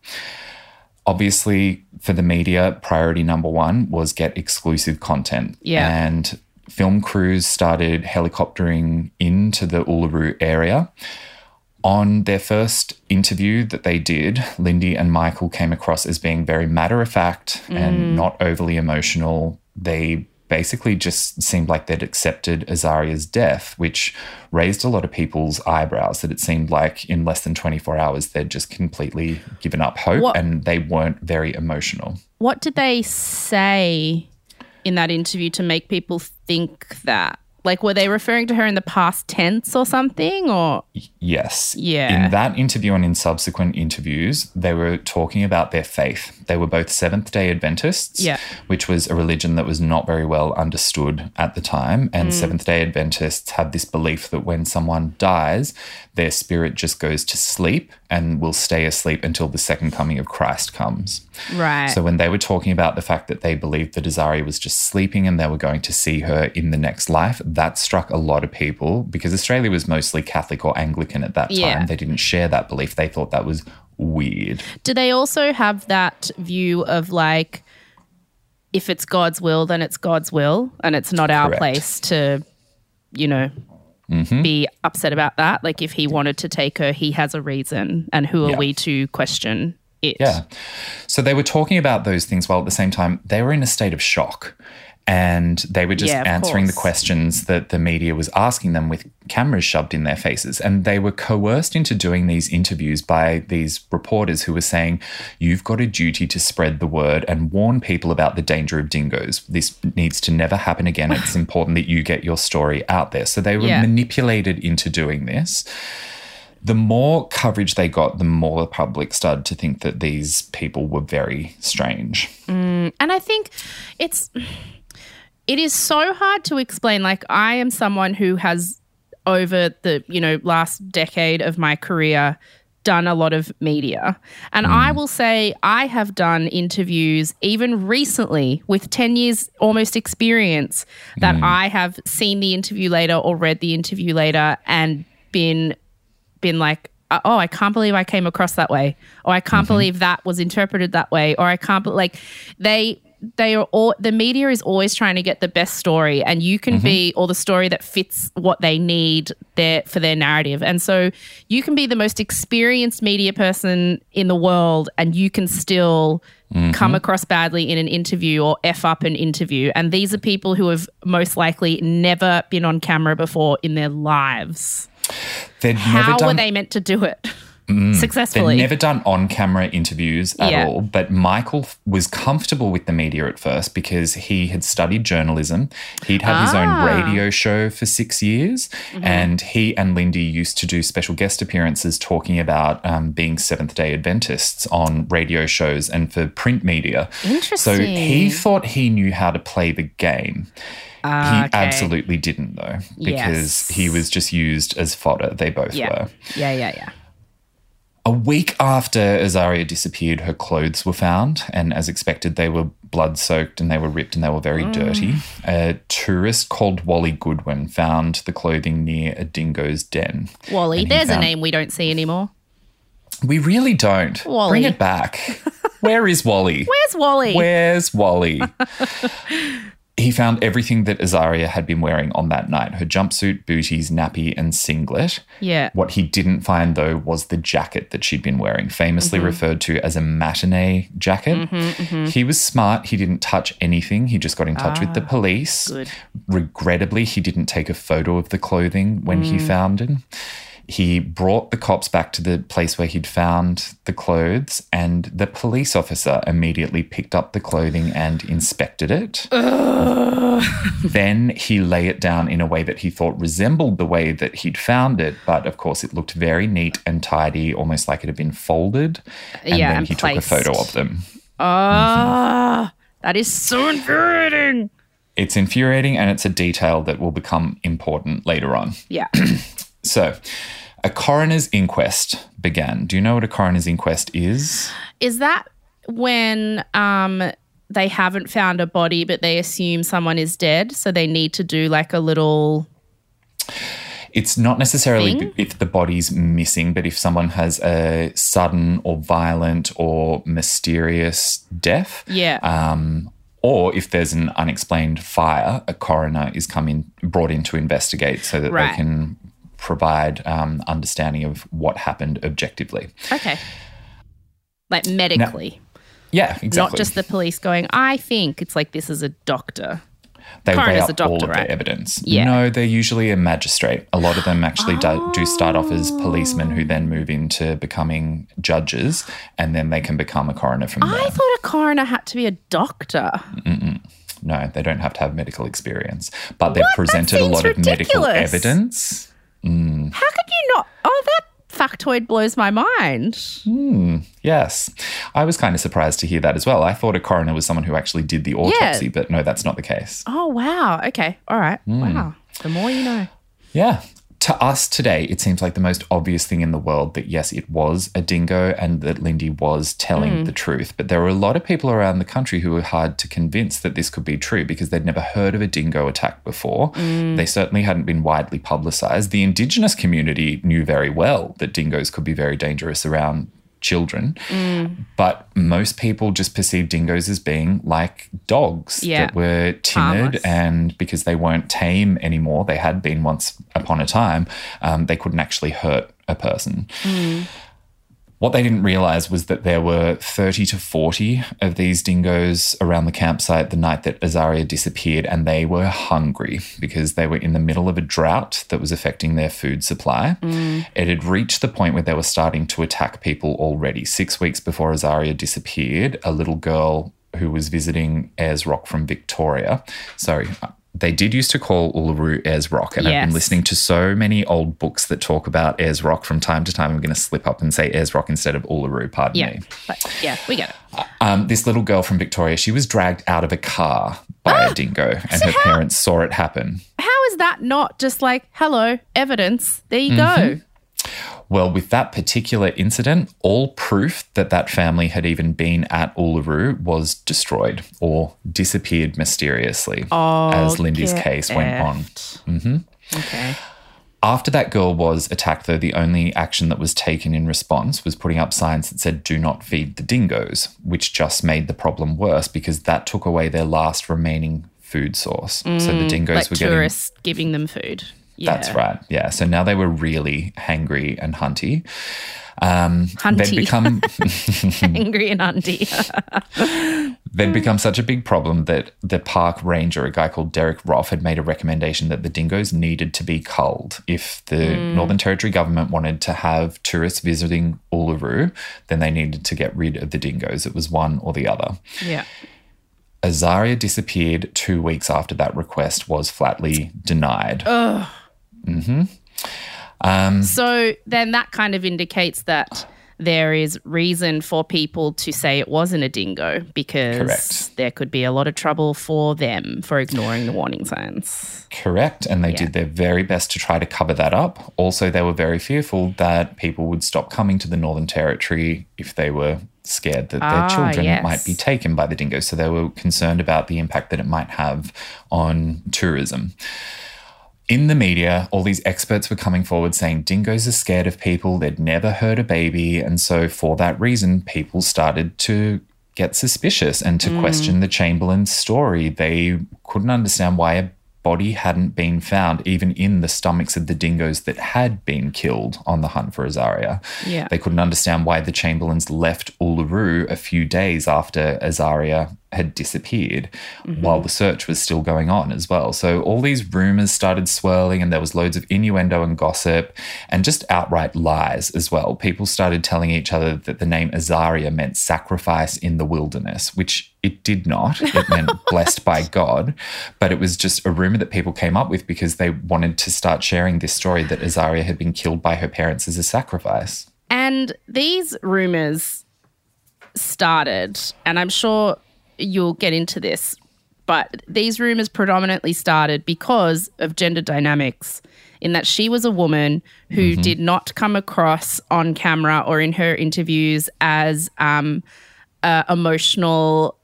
Obviously, for the media, priority number one was get exclusive content. Yeah. And film crews started helicoptering into the Uluru area. On their first interview that they did, Lindy and Michael came across as being very matter-of-fact mm. and not overly emotional. They basically just seemed like they'd accepted Azaria's death, which raised a lot of people's eyebrows, that it seemed like in less than twenty-four hours they'd just completely given up hope what, and they weren't very emotional. What did they say in that interview to make people think that? Like, were they referring to her in the past tense or something? Or yes. Yeah. In that interview and in subsequent interviews, they were talking about their faith. They were both Seventh-day Adventists, yeah. which was a religion that was not very well understood at the time. And mm. Seventh-day Adventists have this belief that when someone dies, their spirit just goes to sleep and will stay asleep until the second coming of Christ comes. Right. So when they were talking about the fact that they believed that Azaria was just sleeping and they were going to see her in the next life, that struck a lot of people because Australia was mostly Catholic or Anglican at that time. Yeah. They didn't share that belief. They thought that was weird. Do they also have that view of like, if it's God's will, then it's God's will and it's not our Correct. Place to, you know, mm-hmm. be upset about that? Like if he wanted to take her, he has a reason and who are yeah. we to question it? Yeah. So they were talking about those things while at the same time they were in a state of shock. And they were just yeah, answering course. the questions that the media was asking them with cameras shoved in their faces. And they were coerced into doing these interviews by these reporters who were saying, you've got a duty to spread the word and warn people about the danger of dingoes. This needs to never happen again. It's important that you get your story out there. So they were yeah. manipulated into doing this. The more coverage they got, the more the public started to think that these people were very strange. Mm, and I think it's... It is so hard to explain. Like, I am someone who has, over the, you know, last decade of my career, done a lot of media. And mm. I will say I have done interviews even recently with ten years almost experience that mm. I have seen the interview later or read the interview later and been been like, oh, I can't believe I came across that way, or I can't mm-hmm. believe that was interpreted that way, or I can't be- like they they are all, the media is always trying to get the best story, and you can mm-hmm. be, or the story that fits what they need their, for their narrative. And so you can be the most experienced media person in the world and you can still mm-hmm. come across badly in an interview or F up an interview. And these are people who have most likely never been on camera before in their lives. They've How never done- were they meant to do it? Mm. Successfully. They'd never done on-camera interviews at yeah. all, but Michael f- was comfortable with the media at first because he had studied journalism. He'd had ah. his own radio show for six years mm-hmm. and he and Lindy used to do special guest appearances talking about um, being Seventh-day Adventists on radio shows and for print media. Interesting. So he thought he knew how to play the game. Uh, he okay. absolutely didn't though because yes. he was just used as fodder. They both yeah. were. Yeah, yeah, yeah. A week after Azaria disappeared, her clothes were found, and as expected, they were blood-soaked and they were ripped and they were very mm. dirty. A tourist called Wally Goodwin found the clothing near a dingo's den. Wally, there's found- a name we don't see anymore. We really don't. Wally. Bring it back. Where is Wally? Where's Wally? Where's Wally? He found everything that Azaria had been wearing on that night, her jumpsuit, booties, nappy and singlet. Yeah. What he didn't find, though, was the jacket that she'd been wearing, famously mm-hmm. referred to as a matinee jacket. Mm-hmm, mm-hmm. He was smart. He didn't touch anything. He just got in touch ah, with the police. Good. Regrettably, he didn't take a photo of the clothing when mm. he found it. He brought the cops back to the place where he'd found the clothes, and the police officer immediately picked up the clothing and inspected it. Ugh. Then he lay it down in a way that he thought resembled the way that he'd found it, but, of course, it looked very neat and tidy, almost like it had been folded, and yeah, then and he placed. took a photo of them. Ah, mm-hmm. That is so infuriating. It's infuriating, and it's a detail that will become important later on. Yeah. So, a coroner's inquest began. Do you know what a coroner's inquest is? Is that when um, they haven't found a body but they assume someone is dead, so they need to do like a little... It's not necessarily thing? If the body's missing, but if someone has a sudden or violent or mysterious death... Yeah. Um, or if there's an unexplained fire, a coroner is come in, brought in to investigate so that right. they can... provide um, understanding of what happened objectively. Okay. Like medically. Now, yeah, exactly. Not just the police going, I think. It's like this is a doctor. They weigh up all of their evidence. Yeah. No, they're usually a magistrate. A lot of them actually oh. do start off as policemen who then move into becoming judges, and then they can become a coroner from I there. I thought a coroner had to be a doctor. Mm-mm. No, they don't have to have medical experience. But they've what? presented a lot ridiculous. of medical evidence. Mm. How could you not? Oh, that factoid blows my mind. Mm, yes. I was kind of surprised to hear that as well. I thought a coroner was someone who actually did the autopsy, yeah. but no, that's not the case. Oh, wow. Okay. All right. Mm. Wow. The more you know. Yeah. To us today, it seems like the most obvious thing in the world that, yes, it was a dingo and that Lindy was telling mm. the truth. But there were a lot of people around the country who were hard to convince that this could be true because they'd never heard of a dingo attack before. Mm. They certainly hadn't been widely publicised. The Indigenous community knew very well that dingoes could be very dangerous around children. Mm. But most people just perceived dingoes as being like dogs yeah. that were timid, harmless. And because they weren't tame anymore, they had been once upon a time, um, they couldn't actually hurt a person. Mm. What they didn't realise was that there were thirty to forty of these dingoes around the campsite the night that Azaria disappeared, and they were hungry because they were in the middle of a drought that was affecting their food supply. Mm. It had reached the point where they were starting to attack people already. Six weeks before Azaria disappeared, a little girl who was visiting Ayers Rock from Victoria, sorry, they did used to call Uluru Ayers Rock, and yes. I've been listening to so many old books that talk about Ayers Rock from time to time. I'm going to slip up and say Ayers Rock instead of Uluru, pardon yeah, me. But yeah, we get it. Um, this little girl from Victoria, she was dragged out of a car by ah, a dingo and so her how, parents saw it happen. How is that not just like, hello, evidence, there you mm-hmm. go? Well, with that particular incident, all proof that that family had even been at Uluru was destroyed or disappeared mysteriously oh, as Lindy's case effed. went on. Mm-hmm. Okay. After that girl was attacked, though, the only action that was taken in response was putting up signs that said, "Do not feed the dingoes," which just made the problem worse because that took away their last remaining food source. Mm, so the dingoes like were getting... tourists giving them food. Yeah. That's right, yeah. So now they were really hangry and hunty. Um, hunty. They'd become... hangry and hunty. They'd become such a big problem that the park ranger, a guy called Derek Roth, had made a recommendation that the dingoes needed to be culled. If the mm. Northern Territory government wanted to have tourists visiting Uluru, then they needed to get rid of the dingoes. It was one or the other. Yeah. Azaria disappeared two weeks after that request was flatly denied. Ugh. Mm-hmm. Um, so then that kind of indicates that there is reason for people to say it wasn't a dingo because correct. There could be a lot of trouble for them for ignoring the warning signs. Correct, and they yeah. did their very best to try to cover that up. Also, they were very fearful that people would stop coming to the Northern Territory if they were scared that ah, their children yes. might be taken by the dingo. So they were concerned about the impact that it might have on tourism. In the media, all these experts were coming forward saying dingoes are scared of people, they'd never hurt a baby, and so for that reason, people started to get suspicious and to mm. question the Chamberlain's story. They couldn't understand why a body hadn't been found, even in the stomachs of the dingoes that had been killed on the hunt for Azaria. Yeah. They couldn't understand why the Chamberlains left Uluru a few days after Azaria had disappeared, mm-hmm. while the search was still going on as well. So all these rumours started swirling, and there was loads of innuendo and gossip and just outright lies as well. People started telling each other that the name Azaria meant sacrifice in the wilderness, which it did not. It meant blessed by God, but it was just a rumour that people came up with because they wanted to start sharing this story that Azaria had been killed by her parents as a sacrifice. And these rumours started, and I'm sure... you'll get into this, but these rumours predominantly started because of gender dynamics in that she was a woman who mm-hmm. did not come across on camera or in her interviews as um, uh, emotional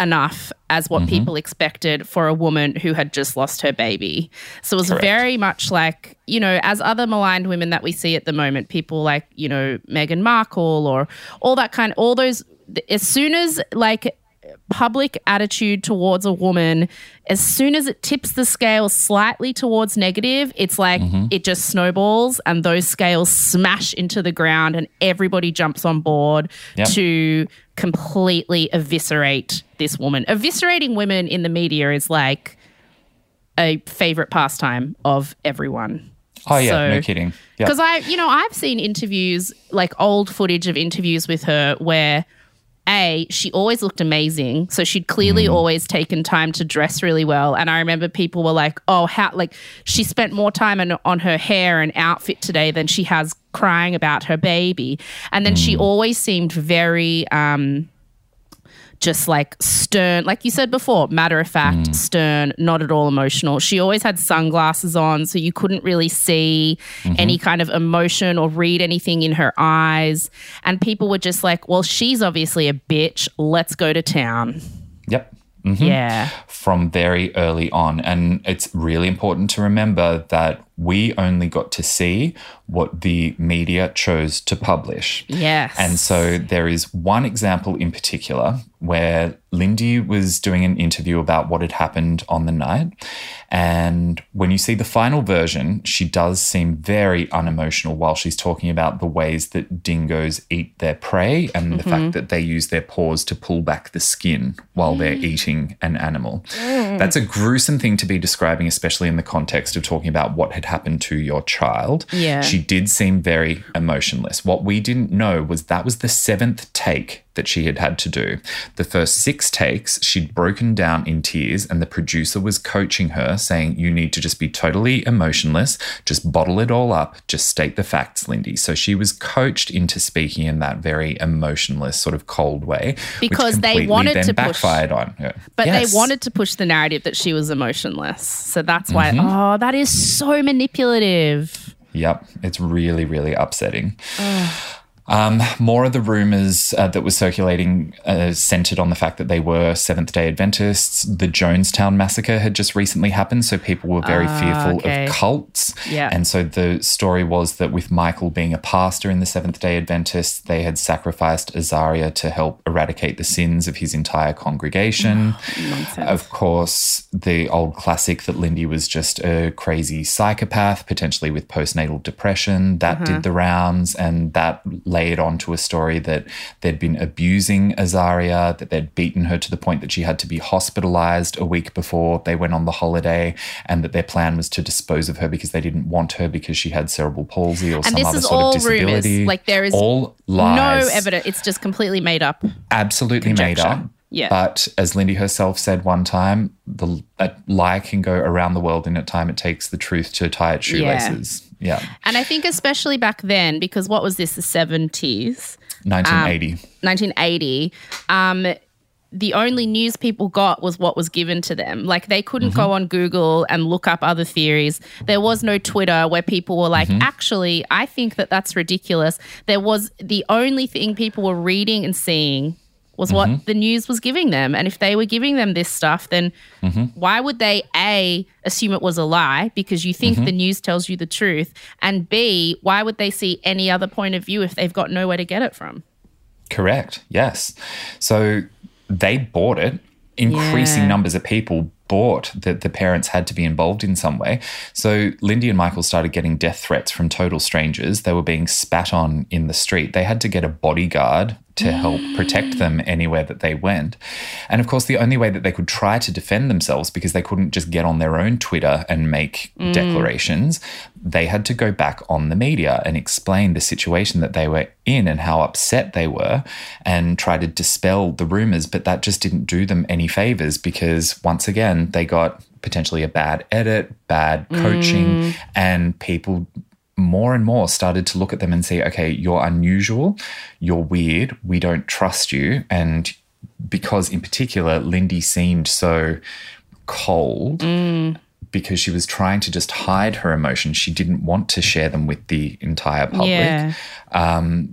enough as what mm-hmm. people expected for a woman who had just lost her baby. So it was Correct. Very much like, you know, as other maligned women that we see at the moment, people like, you know, Meghan Markle or all that kind of, all those, as soon as like, public attitude towards a woman, as soon as it tips the scale slightly towards negative, it's like mm-hmm. it just snowballs and those scales smash into the ground and everybody jumps on board yep. to completely eviscerate this woman. Eviscerating women in the media is like a favourite pastime of everyone. Oh, yeah, so, no kidding. Because yep. I, you know, I've seen interviews, like old footage of interviews with her where... A, she always looked amazing, so she'd clearly mm. always taken time to dress really well. And I remember people were like, oh, how, like, she spent more time on, on her hair and outfit today than she has crying about her baby. And then mm. she always seemed very um, just like stern, like you said before, matter of fact, mm. stern, not at all emotional. She always had sunglasses on, so you couldn't really see mm-hmm. any kind of emotion or read anything in her eyes. And people were just like, well, she's obviously a bitch. Let's go to town. Yep. Mm-hmm. Yeah. From very early on. And it's really important to remember that we only got to see what the media chose to publish. Yes. And so there is one example in particular where Lindy was doing an interview about what had happened on the night. And when you see the final version, she does seem very unemotional while she's talking about the ways that dingoes eat their prey and mm-hmm. the fact that they use their paws to pull back the skin while mm. they're eating an animal. Mm. That's a gruesome thing to be describing, especially in the context of talking about what had happened to your child. Yeah. She did seem very emotionless. What we didn't know was that was the seventh take that she had had to do. The first six takes, she'd broken down in tears and the producer was coaching her, saying, you need to just be totally emotionless, just bottle it all up, just state the facts, Lindy. So she was coached into speaking in that very emotionless sort of cold way. Because which they wanted then to backfired push. On her. But yes. they wanted to push the narrative that she was emotionless. So that's why, mm-hmm. oh, that is so manipulative. Yep. It's really, really upsetting. Um, more of the rumours uh, that were circulating uh, centred on the fact that they were Seventh-day Adventists. The Jonestown massacre had just recently happened, so people were very uh, fearful okay. of cults. Yeah. And so the story was that with Michael being a pastor in the Seventh-day Adventists, they had sacrificed Azaria to help eradicate the sins of his entire congregation. Of course, the old classic that Lindy was just a crazy psychopath, potentially with postnatal depression, that mm-hmm. did the rounds, and that layered onto a story that they'd been abusing Azaria, that they'd beaten her to the point that she had to be hospitalised a week before they went on the holiday, and that their plan was to dispose of her because they didn't want her because she had cerebral palsy or and some other sort of disability. Rumors. Like there is all lies. No evidence. It's just completely made up. Absolutely conjecture. made up. Yeah. But as Lindy herself said one time, the a lie can go around the world in a time it takes the truth to tie its shoelaces. Yeah. yeah. And I think especially back then, because what was this, the seventies? nineteen eighty Um, nineteen eighty Um, the only news people got was what was given to them. Like they couldn't mm-hmm. go on Google and look up other theories. There was no Twitter where people were like, mm-hmm. actually, I think that that's ridiculous. There was the only thing people were reading and seeing was what mm-hmm. the news was giving them. And if they were giving them this stuff, then mm-hmm. why would they, A, assume it was a lie because you think mm-hmm. the news tells you the truth, and B, why would they see any other point of view if they've got nowhere to get it from? Correct, yes. So they bought it. Increasing yeah. numbers of people bought that the parents had to be involved in some way. So Lindy and Michael started getting death threats from total strangers. They were being spat on in the street. They had to get a bodyguard to help protect them anywhere that they went. And, of course, the only way that they could try to defend themselves, because they couldn't just get on their own Twitter and make mm. declarations, they had to go back on the media and explain the situation that they were in and how upset they were and try to dispel the rumours. But that just didn't do them any favours because, once again, they got potentially a bad edit, bad coaching, mm. and people more and more started to look at them and say, okay, you're unusual, you're weird, we don't trust you. And because in particular, Lindy seemed so cold mm. because she was trying to just hide her emotions. She didn't want to share them with the entire public. Yeah, um,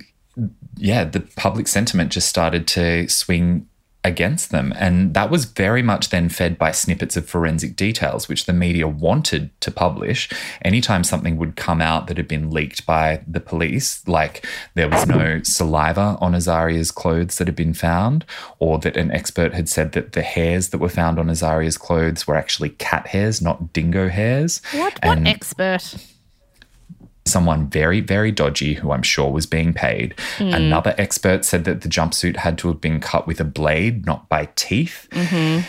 yeah the public sentiment just started to swing against them, and that was very much then fed by snippets of forensic details which the media wanted to publish. Anytime something would come out that had been leaked by the police, like there was no saliva on Azaria's clothes that had been found, or that an expert had said that the hairs that were found on Azaria's clothes were actually cat hairs, not dingo hairs. What? And what expert? Someone very, very dodgy who I'm sure was being paid. Mm. Another expert said that the jumpsuit had to have been cut with a blade, not by teeth. Mm-hmm.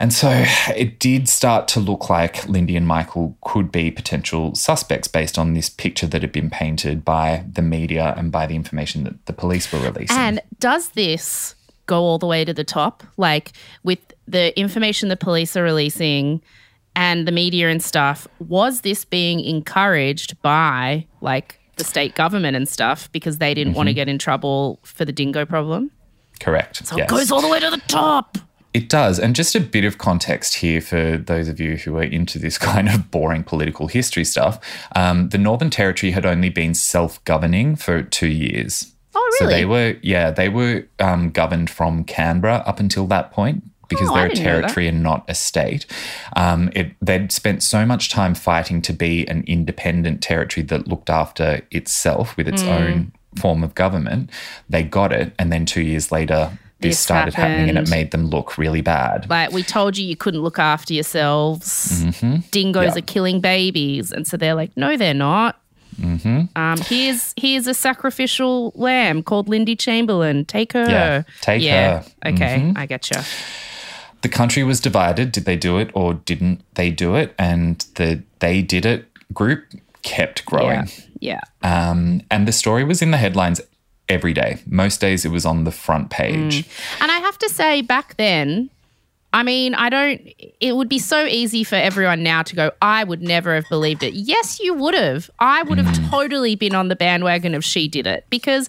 And so it did start to look like Lindy and Michael could be potential suspects based on this picture that had been painted by the media and by the information that the police were releasing. And does this go all the way to the top? Like with the information the police are releasing and the media and stuff, was this being encouraged by, like, the state government and stuff because they didn't mm-hmm. want to get in trouble for the dingo problem? Correct, So yes. It goes all the way to the top. It does. And just a bit of context here for those of you who are into this kind of boring political history stuff, um, the Northern Territory had only been self-governing for two years. Oh, really? So they were, yeah, they were um, governed from Canberra up until that point, because oh, they're a territory and not a state. Um, it, they'd spent so much time fighting to be an independent territory that looked after itself with its mm. own form of government. They got it, and then two years later this, this started happened. happening and it made them look really bad. Like, we told you you couldn't look after yourselves. Mm-hmm. Dingoes yep. are killing babies. And so they're like, no, they're not. Mm-hmm. Um, here's here's a sacrificial lamb called Lindy Chamberlain. Take her. Yeah, take yeah. her. Okay, mm-hmm. I getcha. The country was divided. Did they do it or didn't they do it? And the they did it group kept growing. Yeah. yeah. Um, and the story was in the headlines every day. Most days it was on the front page. Mm. And I have to say, back then, I mean, I don't, it would be so easy for everyone now to go, I would never have believed it. Yes, you would have. I would have mm. totally been on the bandwagon if she did it, because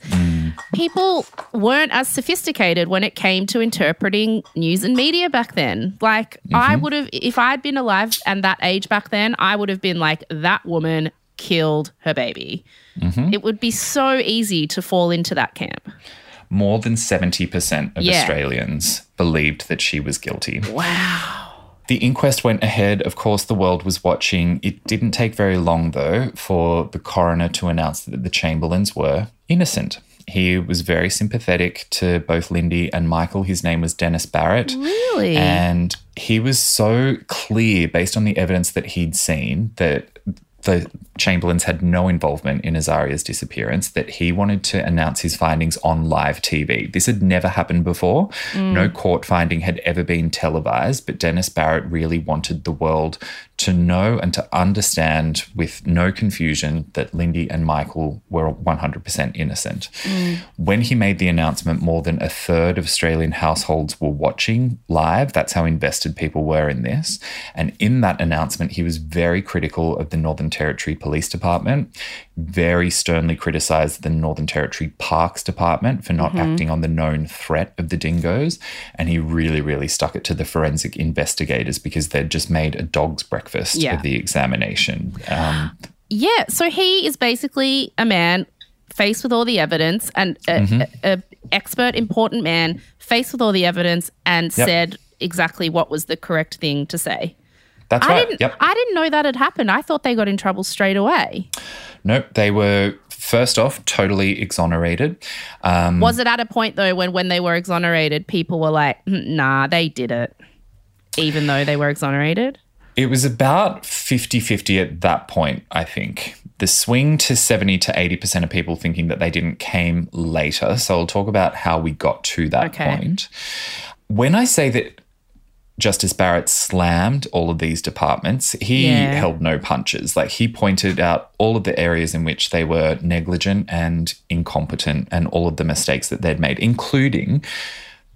people weren't as sophisticated when it came to interpreting news and media back then. Like, mm-hmm. I would have, if I'd been alive and that age back then, I would have been like, that woman killed her baby. Mm-hmm. It would be so easy to fall into that camp. More than seventy percent of yeah. Australians believed that she was guilty. Wow. The inquest went ahead. Of course, the world was watching. It didn't take very long, though, for the coroner to announce that the Chamberlains were innocent. He was very sympathetic to both Lindy and Michael. His name was Denis Barritt. Really? And he was so clear, based on the evidence that he'd seen, that the Chamberlains had no involvement in Azaria's disappearance, that he wanted to announce his findings on live T V. This had never happened before. Mm. No court finding had ever been televised, but Denis Barritt really wanted the world to know and to understand with no confusion that Lindy and Michael were one hundred percent innocent. Mm. When he made the announcement, more than a third of Australian households were watching live. That's how invested people were in this. And in that announcement, he was very critical of the Northern Territory Police Department, very sternly criticised the Northern Territory Parks Department for not mm-hmm. acting on the known threat of the dingoes, and he really, really stuck it to the forensic investigators because they'd just made a dog's breakfast yeah. of the examination. Um, yeah, so he is basically a man faced with all the evidence, and a, mm-hmm. a, a expert, important man faced with all the evidence and yep. said exactly what was the correct thing to say. That's I right. Didn't, yep. I didn't know that had happened. I thought they got in trouble straight away. Nope. They were, first off, totally exonerated. Um, was it at a point, though, when, when they were exonerated, people were like, nah, they did it, even though they were exonerated? It was about fifty-fifty at that point, I think. The swing to seventy to eighty percent of people thinking that they didn't came later. So I'll talk about how we got to that okay. point. When I say that Justice Barritt slammed all of these departments, he yeah. held no punches. Like, he pointed out all of the areas in which they were negligent and incompetent and all of the mistakes that they'd made, including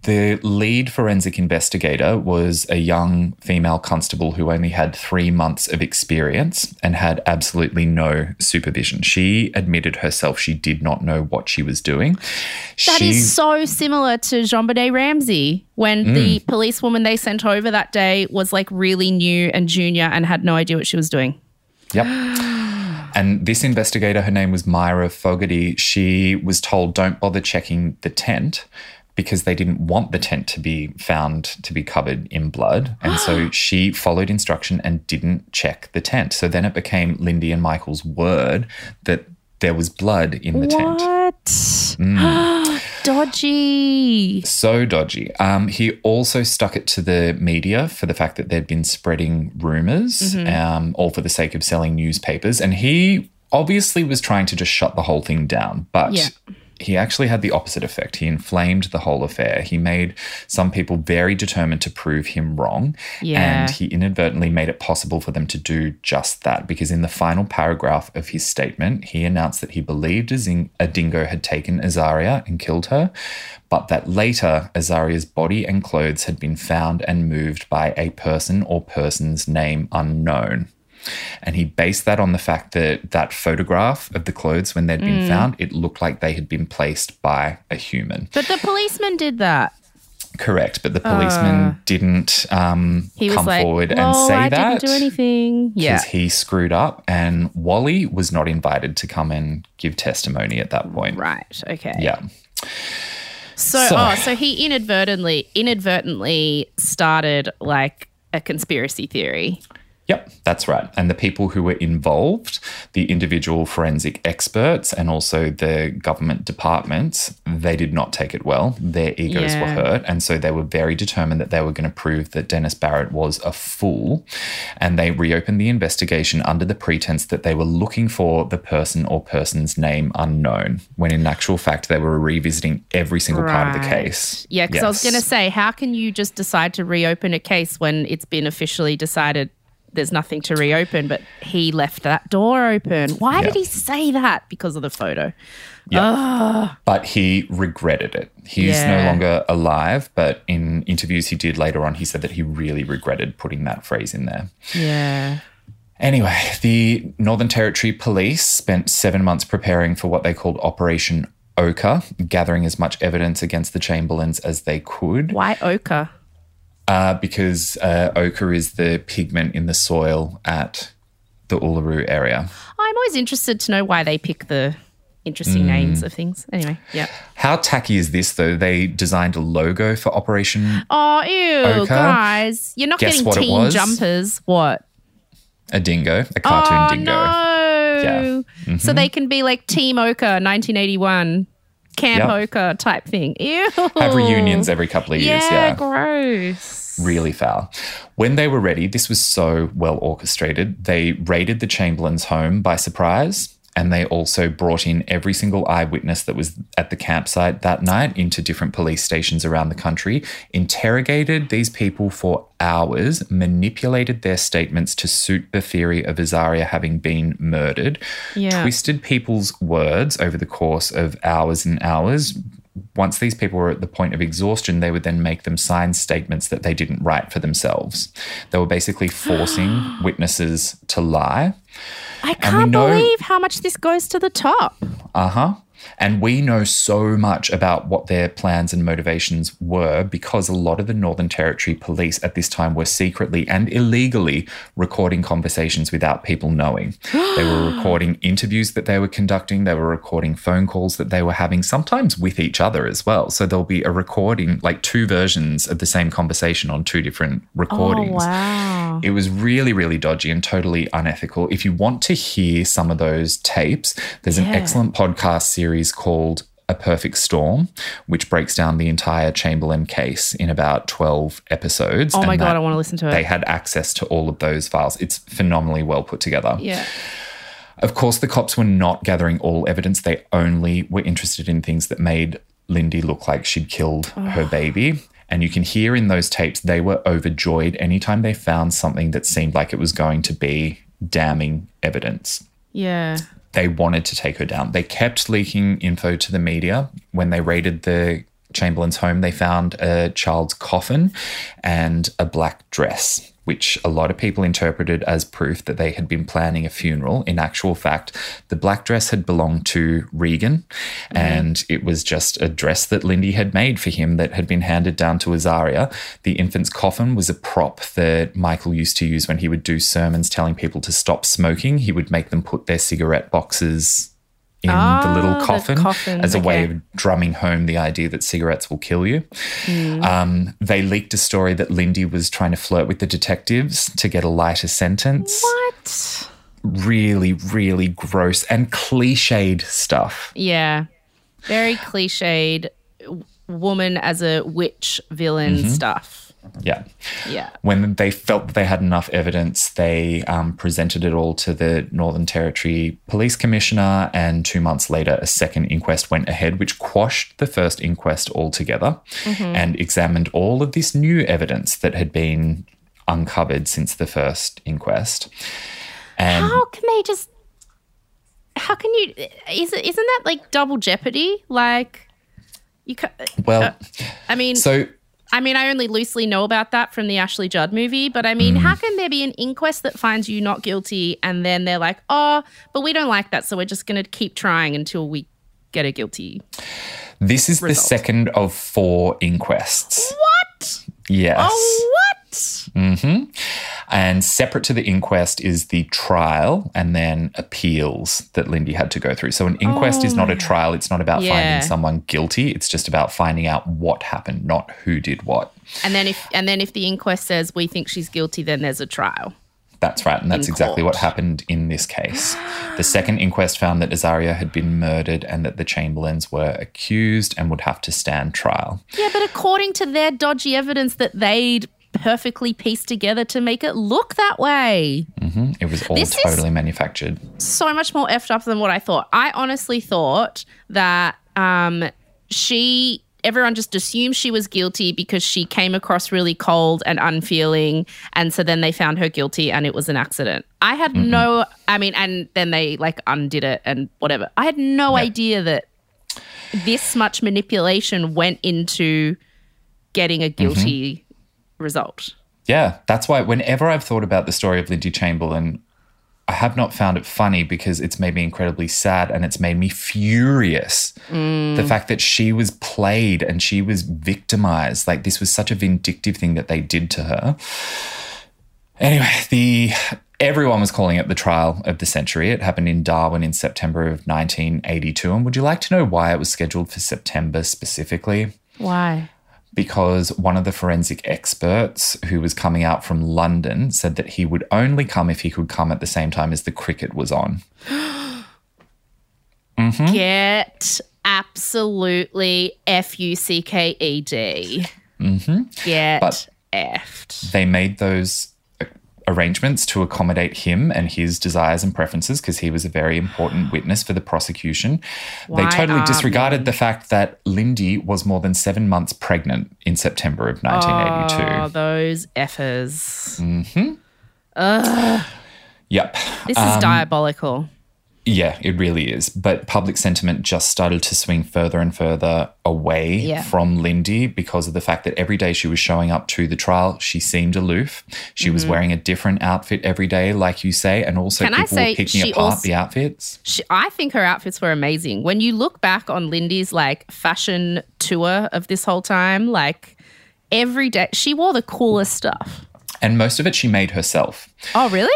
the lead forensic investigator was a young female constable who only had three months of experience and had absolutely no supervision. She admitted herself she did not know what she was doing. That she- is so similar to JonBenét Ramsey when mm. the policewoman they sent over that day was like really new and junior and had no idea what she was doing. Yep. And this investigator, her name was Myra Fogarty, she was told don't bother checking the tent because they didn't want the tent to be found to be covered in blood. And so she followed instruction and didn't check the tent. So then it became Lindy and Michael's word that there was blood in the what? tent. What? Mm. Dodgy. So dodgy. Um, he also stuck it to the media for the fact that they'd been spreading rumours, mm-hmm. um, all for the sake of selling newspapers. And he obviously was trying to just shut the whole thing down, but yeah. he actually had the opposite effect. He inflamed the whole affair. He made some people very determined to prove him wrong. Yeah. And he inadvertently made it possible for them to do just that, because in the final paragraph of his statement, he announced that he believed a dingo had taken Azaria and killed her, but that later Azaria's body and clothes had been found and moved by a person or persons name unknown. And he based that on the fact that that photograph of the clothes when they'd been mm. found, it looked like they had been placed by a human. But the policeman did that. Correct, but the policeman uh, didn't um, come like, forward and say I that. He didn't do anything. Because yeah. he screwed up, and Wally was not invited to come and give testimony at that point. Right, okay. Yeah. So, so, oh, so he inadvertently, inadvertently started like a conspiracy theory. Yep, that's right. And the people who were involved, the individual forensic experts and also the government departments, they did not take it well. Their egos yeah. were hurt, and so they were very determined that they were going to prove that Denis Barritt was a fool, and they reopened the investigation under the pretense that they were looking for the person or person's name unknown, when in actual fact they were revisiting every single right. part of the case. Yeah, because yes. I was going to say, how can you just decide to reopen a case when it's been officially decided there's nothing to reopen, but he left that door open. Why yeah. did he say that? Because of the photo. Yeah. But he regretted it. He's yeah. no longer alive, but in interviews he did later on, he said that he really regretted putting that phrase in there. Yeah. Anyway, the Northern Territory Police spent seven months preparing for what they called Operation Ochre, gathering as much evidence against the Chamberlains as they could. Why ochre? Uh, because uh, ochre is the pigment in the soil at the Uluru area. I'm always interested to know why they pick the interesting mm. names of things. Anyway, yeah. How tacky is this, though? They designed a logo for Operation Oh, ew, Ochre. Guys. You're not Guess getting teen jumpers. What? A dingo, a cartoon oh, dingo. No. Yeah. Mm-hmm. So they can be like Team Ochre nineteen eighty-one, Camp yep. Ochre type thing. Ew. Have reunions every couple of years. Yeah, yeah, gross. Really foul. When they were ready, this was so well orchestrated, they raided the Chamberlain's home by surprise. And they also brought in every single eyewitness that was at the campsite that night into different police stations around the country, interrogated these people for hours, manipulated their statements to suit the theory of Azaria having been murdered, yeah. twisted people's words over the course of hours and hours. Once these people were at the point of exhaustion, they would then make them sign statements that they didn't write for themselves. They were basically forcing witnesses to lie. I can't know, believe how much this goes to the top. Uh-huh. And we know so much about what their plans and motivations were because a lot of the Northern Territory police at this time were secretly and illegally recording conversations without people knowing. They were recording interviews that they were conducting. They were recording phone calls that they were having, sometimes with each other as well. So there'll be a recording, like two versions of the same conversation on two different recordings. Oh, wow. It was really, really dodgy and totally unethical. If you want to hear some of those tapes, there's yeah. an excellent podcast series called A Perfect Storm, which breaks down the entire Chamberlain case in about twelve episodes. Oh, my God, I want to listen to it. They had access to all of those files. It's phenomenally well put together. Yeah. Of course, the cops were not gathering all evidence. They only were interested in things that made Lindy look like she'd killed oh. her baby. And you can hear in those tapes they were overjoyed anytime they found something that seemed like it was going to be damning evidence. Yeah. They wanted to take her down. They kept leaking info to the media. When they raided the Chamberlain's home, they found a child's coffin and a black dress, which a lot of people interpreted as proof that they had been planning a funeral. In actual fact, the black dress had belonged to Reagan, mm-hmm. and it was just a dress that Lindy had made for him that had been handed down to Azaria. The infant's coffin was a prop that Michael used to use when he would do sermons telling people to stop smoking. He would make them put their cigarette boxes in oh, the little coffin, the coffin. as a okay. way of drumming home the idea that cigarettes will kill you. Mm. Um, they leaked a story that Lindy was trying to flirt with the detectives to get a lighter sentence. What? Really, really gross and cliched stuff. Yeah, very cliched woman as a witch villain mm-hmm. stuff. Yeah. Yeah. When they felt that they had enough evidence, they um, presented it all to the Northern Territory Police Commissioner, and two months later a second inquest went ahead, which quashed the first inquest altogether mm-hmm. and examined all of this new evidence that had been uncovered since the first inquest. And how can they just – how can you – isn't that like double jeopardy? Like you can't – Well, uh, I mean – so. I mean, I only loosely know about that from the Ashley Judd movie, but I mean, mm. how can there be an inquest that finds you not guilty and then they're like, oh, but we don't like that, so we're just going to keep trying until we get a guilty This is result. The second of four inquests. What? Yes. Oh, what? Mm-hmm. And separate to the inquest is the trial and then appeals that Lindy had to go through. So an inquest oh, is not a trial. It's not about yeah. finding someone guilty. It's just about finding out what happened, not who did what. And then if and then if the inquest says we think she's guilty, then there's a trial. That's right, and that's exactly what happened in this case. The second inquest found that Azaria had been murdered and that the Chamberlains were accused and would have to stand trial. Yeah, but according to their dodgy evidence that they'd perfectly pieced together to make it look that way. Mm-hmm. It was all this totally manufactured. So much more effed up than what I thought. I honestly thought that um, she, everyone just assumed she was guilty because she came across really cold and unfeeling, and so then they found her guilty and it was an accident. I had mm-hmm. no, I mean, and then they like undid it and whatever. I had no yep. idea that this much manipulation went into getting a guilty mm-hmm. result. Yeah, that's why whenever I've thought about the story of Lindy Chamberlain, I have not found it funny because it's made me incredibly sad and it's made me furious. Mm. The fact that she was played and she was victimized, like this was such a vindictive thing that they did to her. Anyway, the Everyone was calling it the trial of the century. It happened in Darwin in September of nineteen eighty-two. And would you like to know why it was scheduled for September specifically? Why? Because one of the forensic experts who was coming out from London said that he would only come if he could come at the same time as the cricket was on. Mm-hmm. Get absolutely F U C K E D. Mm-hmm. Get but effed. They made those arrangements to accommodate him and his desires and preferences because he was a very important witness for the prosecution. Why they totally disregarded men? the fact that Lindy was more than seven months pregnant in September of nineteen eighty-two. Oh, those effers. Mm-hmm. Ugh. Yep. This is um, diabolical. Yeah, it really is. But public sentiment just started to swing further and further away yeah. from Lindy because of the fact that every day she was showing up to the trial, she seemed aloof. She mm-hmm. was wearing a different outfit every day, like you say, and also Can people were picking apart also, the outfits. She, I think her outfits were amazing. When you look back on Lindy's, like, fashion tour of this whole time, like, every day, she wore the coolest stuff. And most of it she made herself. Oh, really?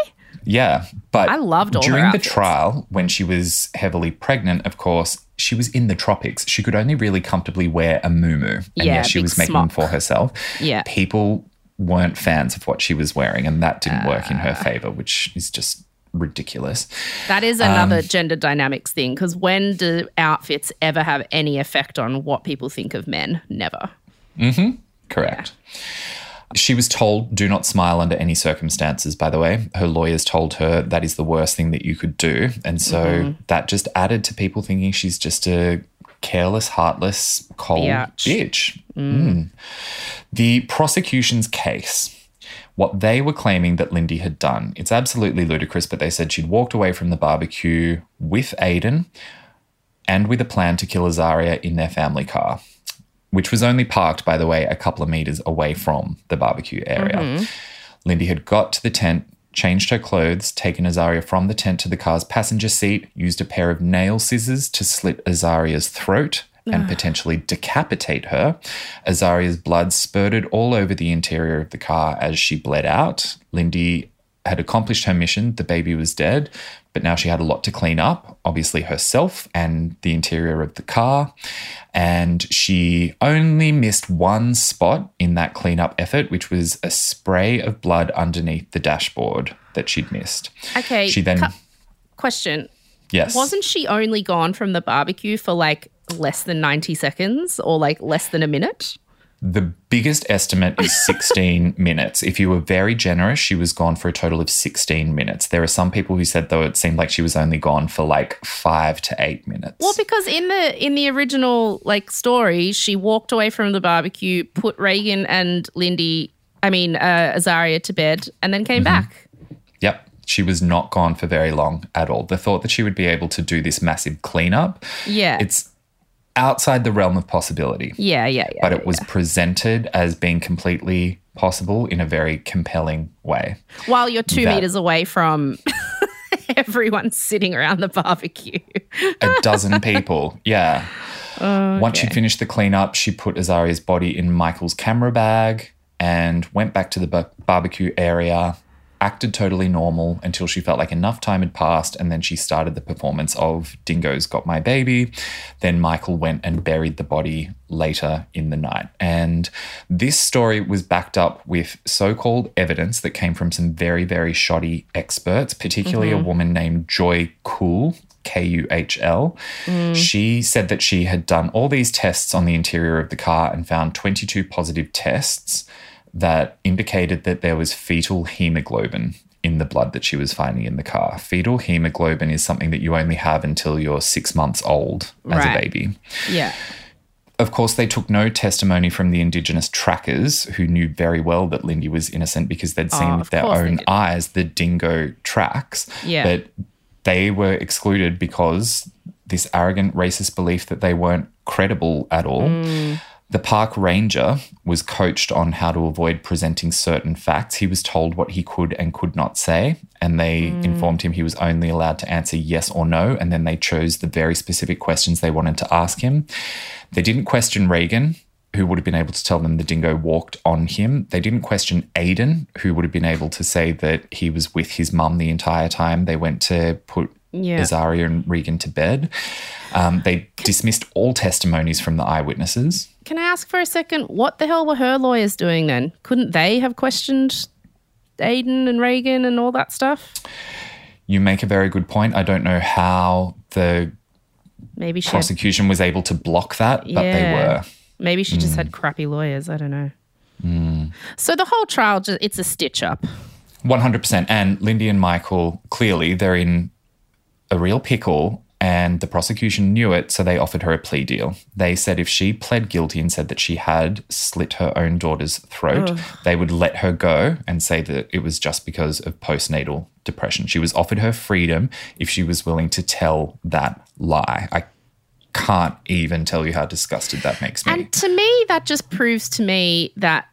Yeah, but I loved all during the trial, when she was heavily pregnant, of course, she was in the tropics. She could only really comfortably wear a muumuu. And yeah, yes, she was making them for herself. Yeah. People weren't fans of what she was wearing, and that didn't uh, work in her favour, which is just ridiculous. That is another um, gender dynamics thing, because when do outfits ever have any effect on what people think of men? Never. Mm-hmm. Correct. Yeah. She was told, do not smile under any circumstances, by the way. Her lawyers told her that is the worst thing that you could do. And so mm-hmm. that just added to people thinking she's just a careless, heartless, cold Ouch. bitch. Mm. Mm. The prosecution's case, what they were claiming that Lindy had done, it's absolutely ludicrous, but they said she'd walked away from the barbecue with Aiden and with a plan to kill Azaria in their family car, which was only parked, by the way, a couple of metres away from the barbecue area. Mm-hmm. Lindy had got to the tent, changed her clothes, taken Azaria from the tent to the car's passenger seat, used a pair of nail scissors to slit Azaria's throat and potentially decapitate her. Azaria's blood spurted all over the interior of the car as she bled out. Lindy had accomplished her mission. The baby was dead, but now she had a lot to clean up, obviously herself and the interior of the car. And she only missed one spot in that cleanup effort, which was a spray of blood underneath the dashboard that she'd missed. Okay. She then. Cu- question. Yes. Wasn't she only gone from the barbecue for like less than ninety seconds or like less than a minute? The biggest estimate is sixteen minutes. If you were very generous, she was gone for a total of sixteen minutes. There are some people who said, though, it seemed like she was only gone for like five to eight minutes. Well, because in the in the original like story, she walked away from the barbecue, put Reagan and Lindy, I mean uh, Azaria to bed, and then came mm-hmm. back. Yep. She was not gone for very long at all. The thought that she would be able to do this massive cleanup, yeah, it's outside the realm of possibility. Yeah, yeah, yeah. But it was yeah. presented as being completely possible in a very compelling way. While you're two that, meters away from everyone sitting around the barbecue. A dozen people, yeah. Okay. Once she'd finished the cleanup, she put Azaria's body in Michael's camera bag and went back to the bar- barbecue area, acted totally normal until she felt like enough time had passed, and then she started the performance of Dingo's Got My Baby. Then Michael went and buried the body later in the night. And this story was backed up with so-called evidence that came from some very, very shoddy experts, particularly mm-hmm. a woman named Joy Kuhl, K U H L. Mm. She said that she had done all these tests on the interior of the car and found twenty-two positive tests that indicated that there was fetal hemoglobin in the blood that she was finding in the car. Fetal hemoglobin is something that you only have until you're six months old as right. a baby. Yeah. Of course, they took no testimony from the Indigenous trackers who knew very well that Lindy was innocent because they'd seen oh, with their own eyes the dingo tracks. Yeah. But they were excluded because this arrogant racist belief that they weren't credible at all. Mm. The park ranger was coached on how to avoid presenting certain facts. He was told what he could and could not say, and they mm. informed him he was only allowed to answer yes or no, and then they chose the very specific questions they wanted to ask him. They didn't question Reagan, who would have been able to tell them the dingo walked on him. They didn't question Aiden, who would have been able to say that he was with his mum the entire time. They went to put yeah. Azaria and Reagan to bed. Um, they can, dismissed all testimonies from the eyewitnesses. Can I ask for a second, what the hell were her lawyers doing then? Couldn't they have questioned Aiden and Reagan and all that stuff? You make a very good point. I don't know how the Maybe she prosecution had, was able to block that, but yeah. they were. Maybe she mm. just had crappy lawyers. I don't know. Mm. So the whole trial, it's a stitch up. one hundred percent. And Lindy and Michael, clearly they're in a real pickle and the prosecution knew it, so they offered her a plea deal. They said if she pled guilty and said that she had slit her own daughter's throat, oh. they would let her go and say that it was just because of postnatal depression. She was offered her freedom if she was willing to tell that lie. I can't even tell you how disgusted that makes me. And to me, that just proves to me that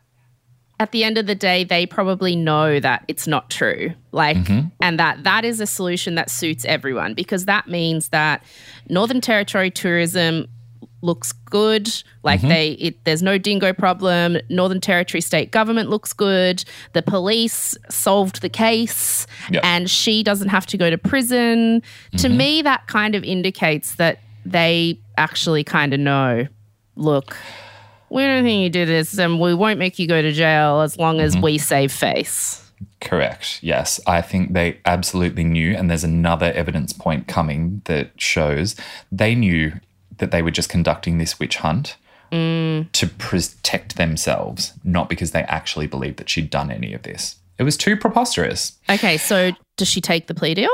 at the end of the day, they probably know that it's not true, like, mm-hmm. and that that is a solution that suits everyone, because that means that Northern Territory tourism looks good, like mm-hmm. they it, there's no dingo problem, Northern Territory state government looks good, the police solved the case, yep. and she doesn't have to go to prison. Mm-hmm. To me, that kind of indicates that they actually kind of know, look, we don't think you did this and we won't make you go to jail as long as mm-hmm. we save face. Correct, yes. I think they absolutely knew, and there's another evidence point coming that shows they knew that they were just conducting this witch hunt mm. to protect themselves, not because they actually believed that she'd done any of this. It was too preposterous. Okay, so does she take the plea deal?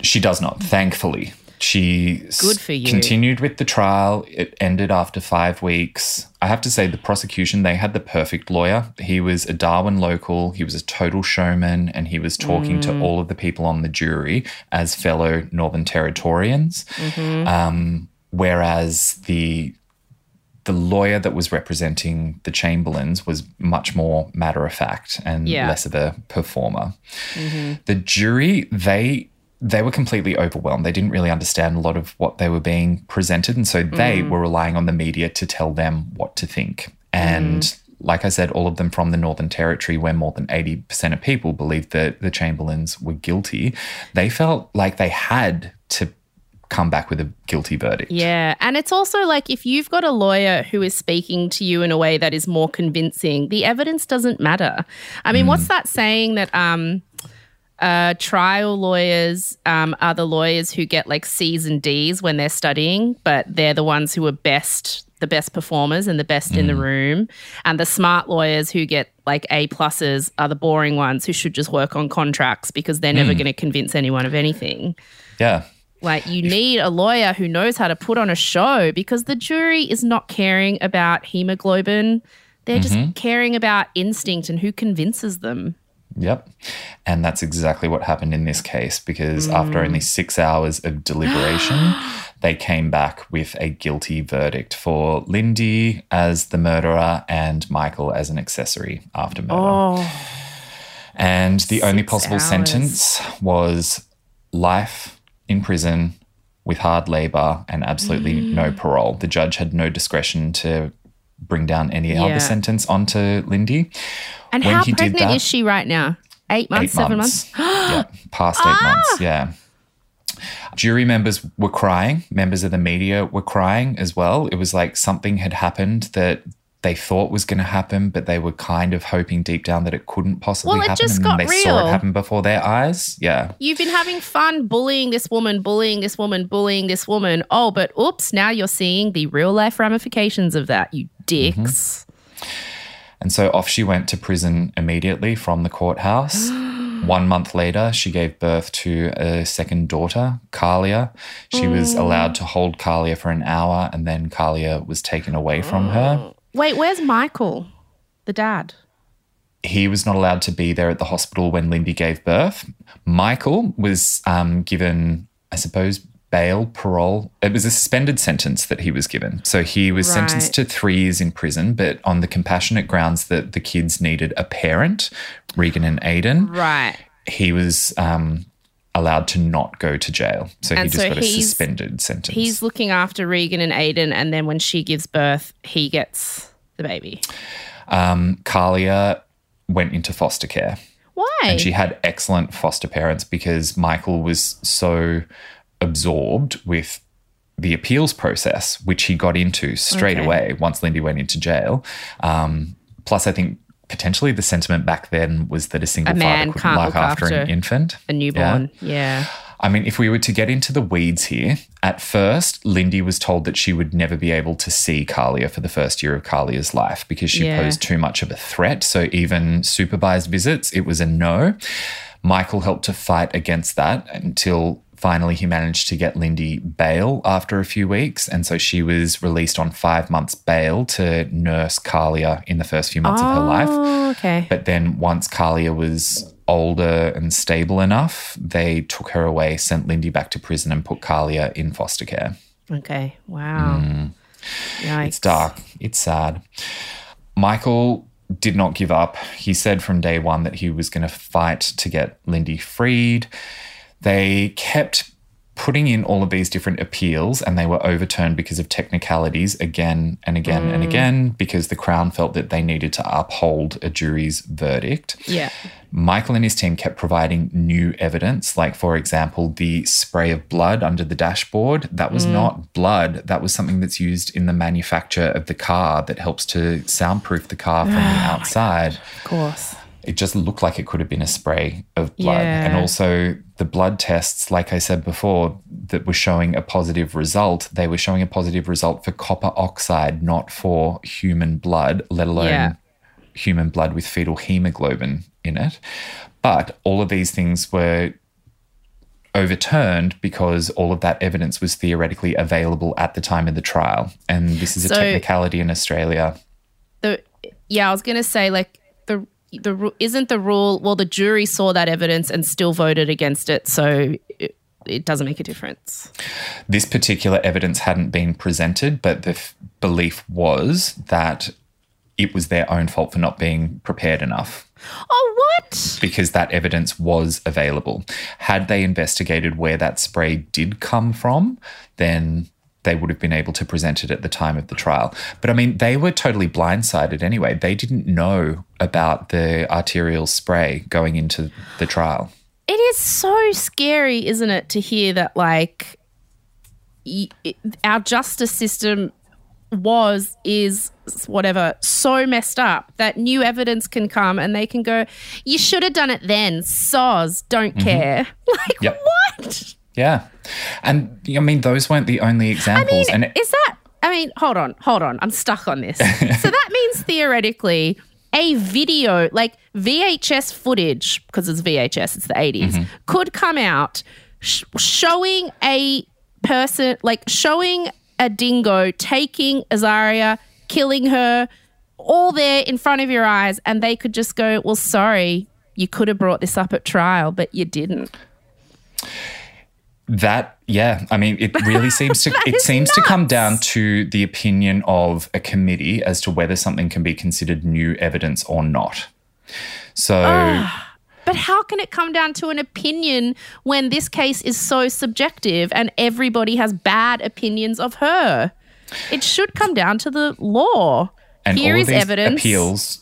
She does not, thankfully. She Good for you. continued with the trial. It ended after five weeks. I have to say the prosecution, they had the perfect lawyer. He was a Darwin local. He was a total showman, and he was talking mm. to all of the people on the jury as fellow Northern Territorians, mm-hmm. um, whereas the the lawyer that was representing the Chamberlains was much more matter-of-fact and yeah. less of a performer. Mm-hmm. The jury, they... they were completely overwhelmed. They didn't really understand a lot of what they were being presented, and so they mm. were relying on the media to tell them what to think. And mm. like I said, all of them from the Northern Territory, where more than eighty percent of people believed that the Chamberlains were guilty, they felt like they had to come back with a guilty verdict. Yeah, and it's also like if you've got a lawyer who is speaking to you in a way that is more convincing, the evidence doesn't matter. I mean, mm. what's that saying that... um Uh, trial lawyers um, are the lawyers who get like C's and D's when they're studying, but they're the ones who are best, the best performers and the best mm. in the room. And the smart lawyers who get like A pluses are the boring ones who should just work on contracts because they're mm. never going to convince anyone of anything. Yeah. Like you need a lawyer who knows how to put on a show, because the jury is not caring about hemoglobin. They're mm-hmm. just caring about instinct and who convinces them. Yep. And that's exactly what happened in this case, because mm. after only six hours of deliberation, they came back with a guilty verdict for Lindy as the murderer and Michael as an accessory after murder. Oh. And the six only possible hours. sentence was life in prison with hard labour and absolutely mm. no parole. The judge had no discretion to bring down any yeah. other sentence onto Lindy. And when how he pregnant did that, is she right now? Eight months, eight seven months? months? yeah, past eight ah! months, yeah. Jury members were crying. Members of the media were crying as well. It was like something had happened that they thought was going to happen, but they were kind of hoping deep down that it couldn't possibly well, it happen. Just and got they real. saw it happen before their eyes. Yeah. You've been having fun bullying this woman, bullying this woman, bullying this woman. Oh, but oops, now you're seeing the real life ramifications of that, you dicks. Mm-hmm. And so off she went to prison immediately from the courthouse. One month later, she gave birth to a second daughter, Kalia. She mm. was allowed to hold Kalia for an hour, and then Kalia was taken away from mm. her. Wait, where's Michael, the dad? He was not allowed to be there at the hospital when Lindy gave birth. Michael was um, given, I suppose, bail, parole. It was a suspended sentence that he was given. So he was right. sentenced to three years in prison, but on the compassionate grounds that the kids needed a parent, Reagan and Aiden, right. he was um, allowed to not go to jail. So and he just so got a suspended sentence. He's looking after Reagan and Aiden, and then when she gives birth, he gets... the baby? Um, Kalia went into foster care. Why? And she had excellent foster parents because Michael was so absorbed with the appeals process, which he got into straight okay. away once Lindy went into jail. Um, plus, I think potentially the sentiment back then was that a single a father couldn't look after, after an infant. A newborn, yeah. yeah. I mean, if we were to get into the weeds here, at first, Lindy was told that she would never be able to see Kalia for the first year of Kalia's life because she yeah. posed too much of a threat. So even supervised visits, it was a no. Michael helped to fight against that until finally he managed to get Lindy bail after a few weeks, and so she was released on five months bail to nurse Kalia in the first few months oh, of her life. Okay. But then once Kalia was older and stable enough, they took her away, sent Lindy back to prison and put Kalia in foster care. Okay, wow. Mm. Yikes. It's dark. It's sad. Michael did not give up. He said from day one that he was going to fight to get Lindy freed. They kept putting in all of these different appeals and they were overturned because of technicalities again and again mm. and again because the Crown felt that they needed to uphold a jury's verdict. Yeah. Michael and his team kept providing new evidence, like, for example, the spray of blood under the dashboard. That was mm. not blood. That was something that's used in the manufacture of the car that helps to soundproof the car from oh, the outside. Of course. It just looked like it could have been a spray of blood. Yeah. And also the blood tests, like I said before, that were showing a positive result, they were showing a positive result for copper oxide, not for human blood, let alone yeah. human blood with fetal hemoglobin in it. But all of these things were overturned because all of that evidence was theoretically available at the time of the trial. And this is so, a technicality in Australia. The, yeah, I was going to say, like, the... The isn't the rule, well, the jury saw that evidence and still voted against it, so it, it doesn't make a difference. This particular evidence hadn't been presented, but the f- belief was that it was their own fault for not being prepared enough. Oh, what? Because that evidence was available. Had they investigated where that spray did come from, then they would have been able to present it at the time of the trial. But, I mean, they were totally blindsided anyway. They didn't know about the arterial spray going into the trial. It is so scary, isn't it, to hear that, like, y- our justice system was, is, whatever, so messed up that new evidence can come and they can go, you should have done it then, soz, don't mm-hmm. care. Like, yep. What? Yeah. And, I mean, those weren't the only examples. I mean, and it- is that – I mean, hold on, hold on. I'm stuck on this. So that means theoretically a video, like V H S footage, because it's V H S, it's the eighties, mm-hmm. could come out sh- showing a person – like showing a dingo taking Azaria, killing her, all there in front of your eyes, and they could just go, well, sorry, you could have brought this up at trial, but you didn't. That, yeah, I mean, it really seems to it seems nuts. to come down to the opinion of a committee as to whether something can be considered new evidence or not. So, oh, but how can it come down to an opinion when this case is so subjective and everybody has bad opinions of her? It should come down to the law. And here all is of these evidence. Appeals.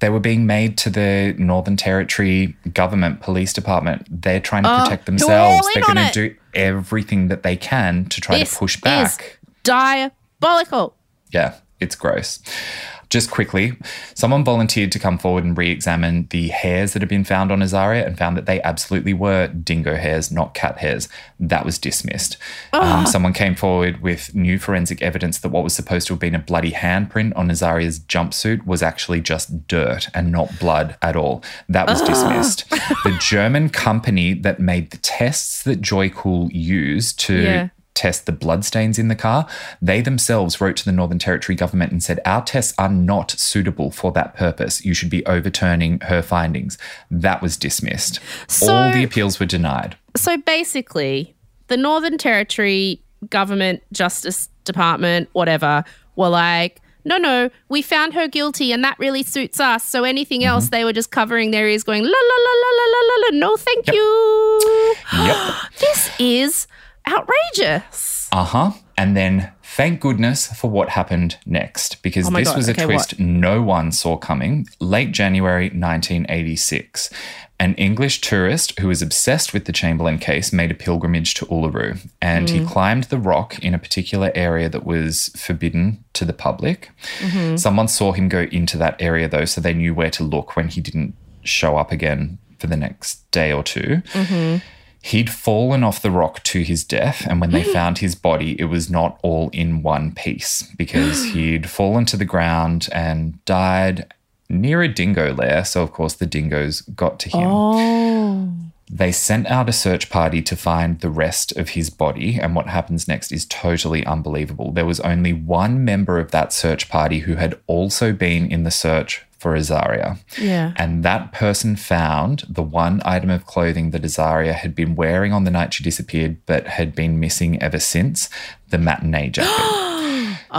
They were being made to the Northern Territory government police department. They're trying to protect uh, themselves. They're going to do everything that they can to try this to push back. Is diabolical. Yeah, it's gross. Just quickly, someone volunteered to come forward and re-examine the hairs that had been found on Azaria and found that they absolutely were dingo hairs, not cat hairs. That was dismissed. Oh. Um, someone came forward with new forensic evidence that what was supposed to have been a bloody handprint on Azaria's jumpsuit was actually just dirt and not blood at all. That was oh. dismissed. The German company that made the tests that Joy Kuhl used to... Yeah. test the bloodstains in the car, they themselves wrote to the Northern Territory government and said, our tests are not suitable for that purpose. You should be overturning her findings. That was dismissed. So, all the appeals were denied. So basically, the Northern Territory government, Justice Department, whatever, were like, no, no, we found her guilty and that really suits us. So anything mm-hmm. else, they were just covering their ears going, la, la, la, la, la, la, la, no, thank yep. you. Yep. This is outrageous. Uh-huh. And then Thank goodness for what happened next, because oh this God. was a okay, twist what? no one saw coming. Late January nineteen eighty-six, an English tourist who was obsessed with the Chamberlain case made a pilgrimage to Uluru, and mm. he climbed the rock in a particular area that was forbidden to the public. Mm-hmm. Someone saw him go into that area, though, so they knew where to look when he didn't show up again for the next day or two. Mm-hmm. He'd fallen off the rock to his death, and when they found his body, it was not all in one piece, because he'd fallen to the ground and died near a dingo lair, so of course the dingoes got to him. Oh. They sent out a search party to find the rest of his body, and what happens next is totally unbelievable. There was only one member of that search party who had also been in the search for Azaria. Yeah. And that person found the one item of clothing that Azaria had been wearing on the night she disappeared, but had been missing ever since, the matinee jacket.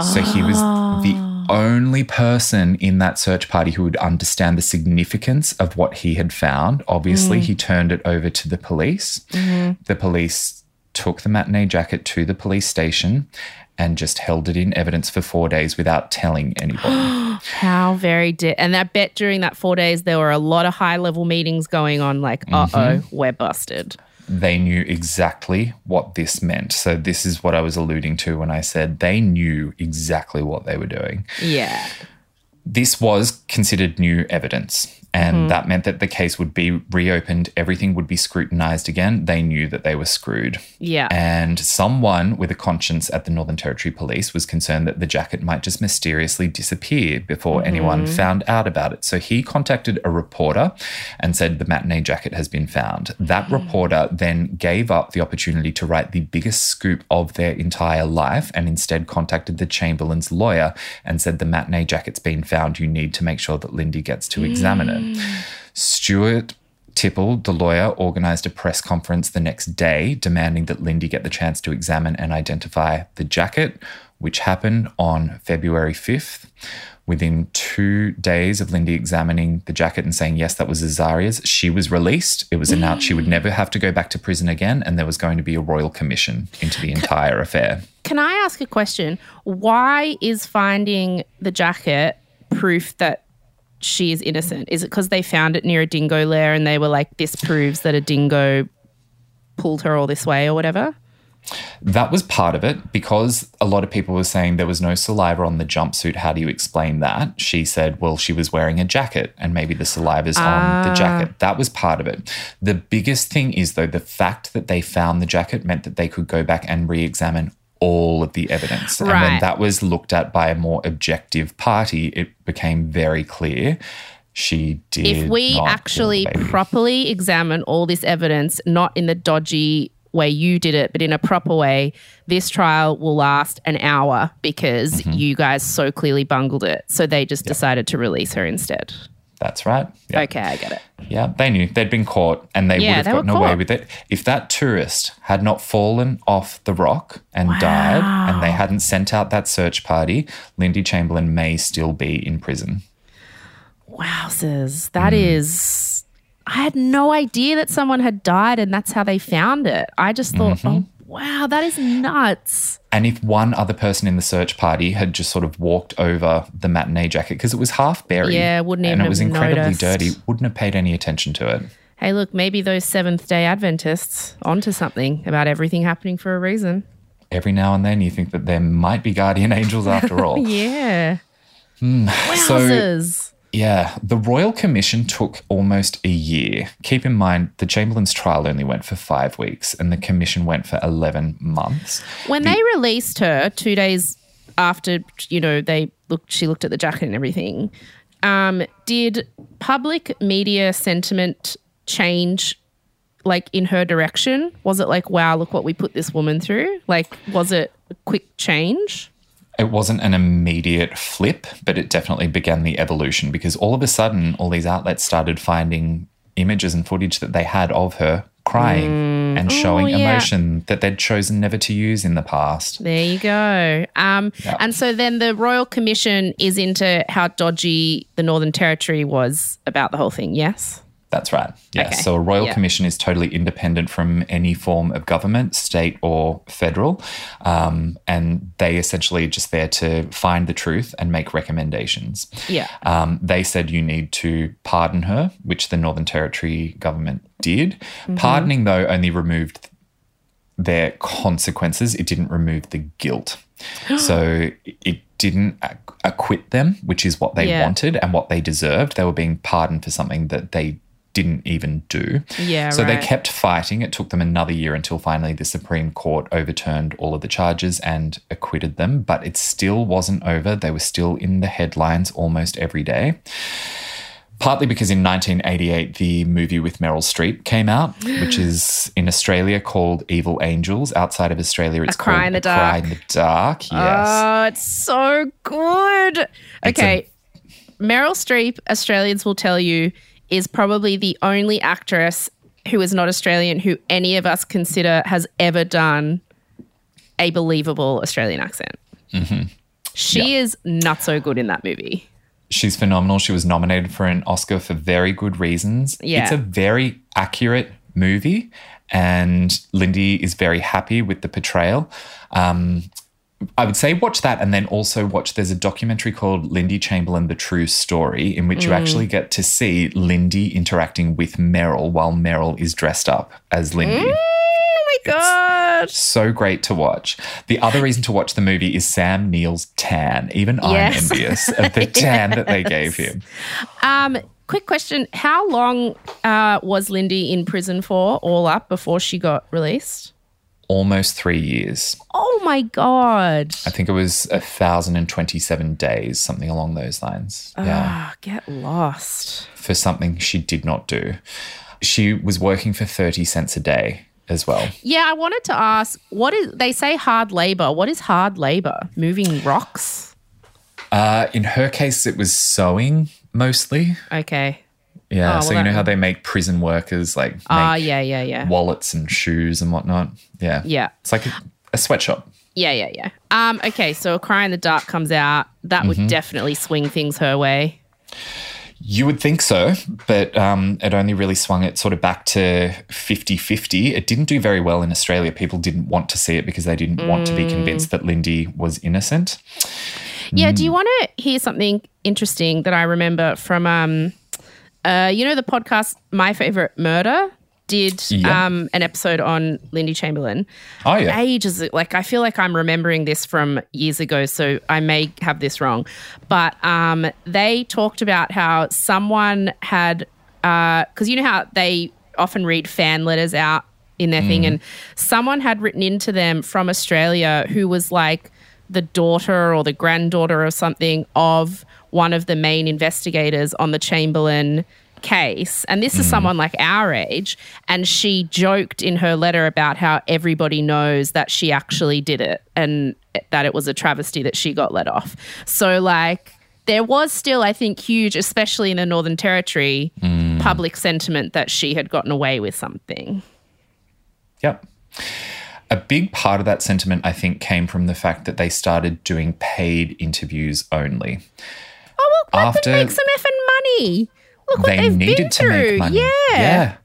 So he was the only person in that search party who would understand the significance of what he had found. Obviously, mm. he turned it over to the police. Mm-hmm. The police took the matinee jacket to the police station and just held it in evidence for four days without telling anybody. How very di- – and I bet during that four days there were a lot of high-level meetings going on, like, mm-hmm. uh-oh, we're busted. They knew exactly what this meant. So this is what I was alluding to when I said they knew exactly what they were doing. Yeah. This was considered new evidence, and mm-hmm. that meant that the case would be reopened. Everything would be scrutinised again. They knew that they were screwed. Yeah. And someone with a conscience at the Northern Territory Police was concerned that the jacket might just mysteriously disappear before mm-hmm. anyone found out about it. So he contacted a reporter and said the matinee jacket has been found. That mm-hmm. reporter then gave up the opportunity to write the biggest scoop of their entire life, and instead contacted the Chamberlain's lawyer and said the matinee jacket's been found. You need to make sure that Lindy gets to mm-hmm. examine it. Stuart Tipple, the lawyer, organised a press conference the next day demanding that Lindy get the chance to examine and identify the jacket, which happened on February fifth. Within two days of Lindy examining the jacket and saying, yes, that was Azaria's, she was released. It was announced she would never have to go back to prison again, and there was going to be a royal commission into the entire affair. Can I ask a question? Why is finding the jacket proof that she is innocent? Is it because they found it near a dingo lair and they were like, this proves that a dingo pulled her all this way or whatever? That was part of it, because a lot of people were saying there was no saliva on the jumpsuit. How do you explain that? She said, well, she was wearing a jacket and maybe the saliva's ah. on the jacket. That was part of it. The biggest thing is, though, the fact that they found the jacket meant that they could go back and re-examine all of the evidence. Right. And when that was looked at by a more objective party, it became very clear she did If we not actually properly examine all this evidence, not in the dodgy way you did it, but in a proper way, this trial will last an hour because mm-hmm. you guys so clearly bungled it. So they just yep. decided to release her instead. That's right. Yep. Okay, I get it. Yeah, they knew. They'd been caught and they yeah, would have gotten away with it. If that tourist had not fallen off the rock and wow. died, and they hadn't sent out that search party, Lindy Chamberlain may still be in prison. Wowzers. That mm. is – I had no idea that someone had died and that's how they found it. I just thought, mm-hmm. oh, wow, that is nuts. And if one other person in the search party had just sort of walked over the matinee jacket, because it was half buried. Yeah, wouldn't even have noticed. And it was incredibly dirty, wouldn't have paid any attention to it. Hey, look, maybe those Seventh-day Adventists onto something about everything happening for a reason. Every now and then you think that there might be guardian angels after all. Yeah. Mm. Wowzers. So, yeah, the Royal Commission took almost a year. Keep in mind, the Chamberlain's trial only went for five weeks and the commission went for eleven months. When the- they released her two days after, you know, they looked, she looked at the jacket and everything, um, did public media sentiment change, like, in her direction? Was it like, wow, look what we put this woman through? Like, was it a quick change? It wasn't an immediate flip, but it definitely began the evolution, because all of a sudden all these outlets started finding images and footage that they had of her crying mm. and oh, showing yeah. emotion that they'd chosen never to use in the past. There you go. Um, yep. And so then the Royal Commission is into how dodgy the Northern Territory was about the whole thing, yes? That's right. Yeah. Okay. So a royal yeah. commission is totally independent from any form of government, state or federal, um, and they essentially are just there to find the truth and make recommendations. Yeah. Um, they said you need to pardon her, which the Northern Territory government did. Mm-hmm. Pardoning, though, only removed their consequences. It didn't remove the guilt. So it didn't acquit them, which is what they yeah. wanted and what they deserved. They were being pardoned for something that they didn't even do. Yeah, so right. they kept fighting. It took them another year until finally the Supreme Court overturned all of the charges and acquitted them, but it still wasn't over. They were still in the headlines almost every day. Partly because in nineteen eighty-eight, the movie with Meryl Streep came out, which is in Australia called Evil Angels. Outside of Australia, it's called A Cry in the Dark. A Cry in the Dark, yes. Oh, it's so good. It's okay, a- Meryl Streep, Australians will tell you, is probably the only actress who is not Australian who any of us consider has ever done a believable Australian accent. Mm-hmm. She yeah. is not so good in that movie. She's phenomenal. She was nominated for an Oscar for very good reasons. Yeah. It's a very accurate movie and Lindy is very happy with the portrayal. Um, I would say watch that and then also watch, there's a documentary called Lindy Chamberlain, The True Story, in which mm. you actually get to see Lindy interacting with Meryl while Meryl is dressed up as Lindy. Mm. God. It's so great to watch. The other reason to watch the movie is Sam Neill's tan. Even yes. I'm envious of the tan yes. that they gave him. Um, quick question. How long uh, was Lindy in prison for all up before she got released? Almost three years. Oh, my God. I think it was one thousand twenty-seven days, something along those lines. Oh, yeah. Get lost. For something she did not do. She was working for thirty cents a day. As well. Yeah, I wanted to ask, what is, they say hard labour. What is hard labour? Moving rocks? Uh, in her case, it was sewing mostly. Okay. Yeah, oh, well, so you know how they make prison workers like uh, make yeah, yeah, yeah. wallets and shoes and whatnot? Yeah. Yeah. It's like a, a sweatshop. Yeah, yeah, yeah. Um, okay, so A Cry in the Dark comes out. That mm-hmm. would definitely swing things her way. You would think so, but um, it only really swung it sort of back to fifty-fifty. It didn't do very well in Australia. People didn't want to see it because they didn't mm. want to be convinced that Lindy was innocent. Yeah, mm. do you want to hear something interesting that I remember from, um, uh, you know, the podcast My Favourite Murder did yeah. um, an episode on Lindy Chamberlain. Oh, yeah. Ages, like I feel like I'm remembering this from years ago, so I may have this wrong. But um, they talked about how someone had, because uh, you know how they often read fan letters out in their mm. thing, and someone had written into them from Australia who was like the daughter or the granddaughter or something of one of the main investigators on the Chamberlain case, and this is mm. someone like our age, and she joked in her letter about how everybody knows that she actually did it and that it was a travesty that she got let off. So like there was still, I think, huge, especially in the Northern Territory, mm. public sentiment that she had gotten away with something. Yep. A big part of that sentiment, I think, came from the fact that they started doing paid interviews only. Oh, well, let them make some effing money. Look what they needed to make money. Yeah. yeah.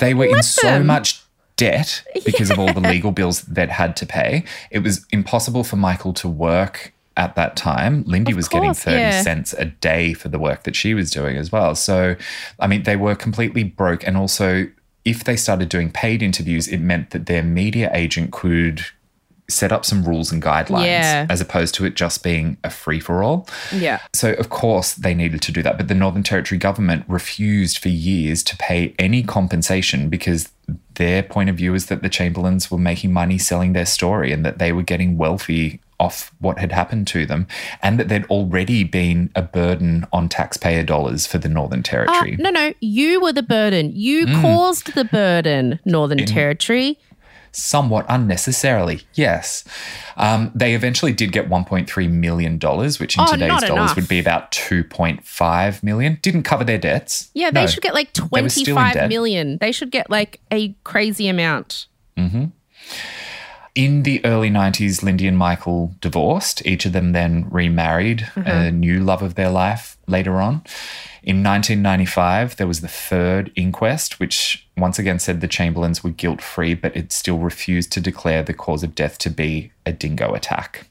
They were Let in so them. much debt because yeah. of all the legal bills they'd had to pay. It was impossible for Michael to work at that time. Lindy of was course, getting thirty yeah. cents a day for the work that she was doing as well. So, I mean, they were completely broke. And also, if they started doing paid interviews, it meant that their media agent could set up some rules and guidelines yeah. as opposed to it just being a free-for-all. Yeah. So, of course, they needed to do that. But the Northern Territory government refused for years to pay any compensation because their point of view is that the Chamberlains were making money selling their story and that they were getting wealthy off what had happened to them and that there'd already been a burden on taxpayer dollars for the Northern Territory. Uh, no, no, you were the burden. You mm. caused the burden, Northern In- Territory. Somewhat unnecessarily, yes. Um, they eventually did get one point three million dollars, which in oh, today's dollars enough. would be about two point five million dollars. Didn't cover their debts. Yeah, they no. should get like twenty-five million dollars. They should get like a crazy amount. Mm-hmm. In the early nineties, Lindy and Michael divorced. Each of them then remarried, mm-hmm. a new love of their life later on. In nineteen ninety-five, there was the third inquest, which once again said the Chamberlains were guilt-free, but it still refused to declare the cause of death to be a dingo attack.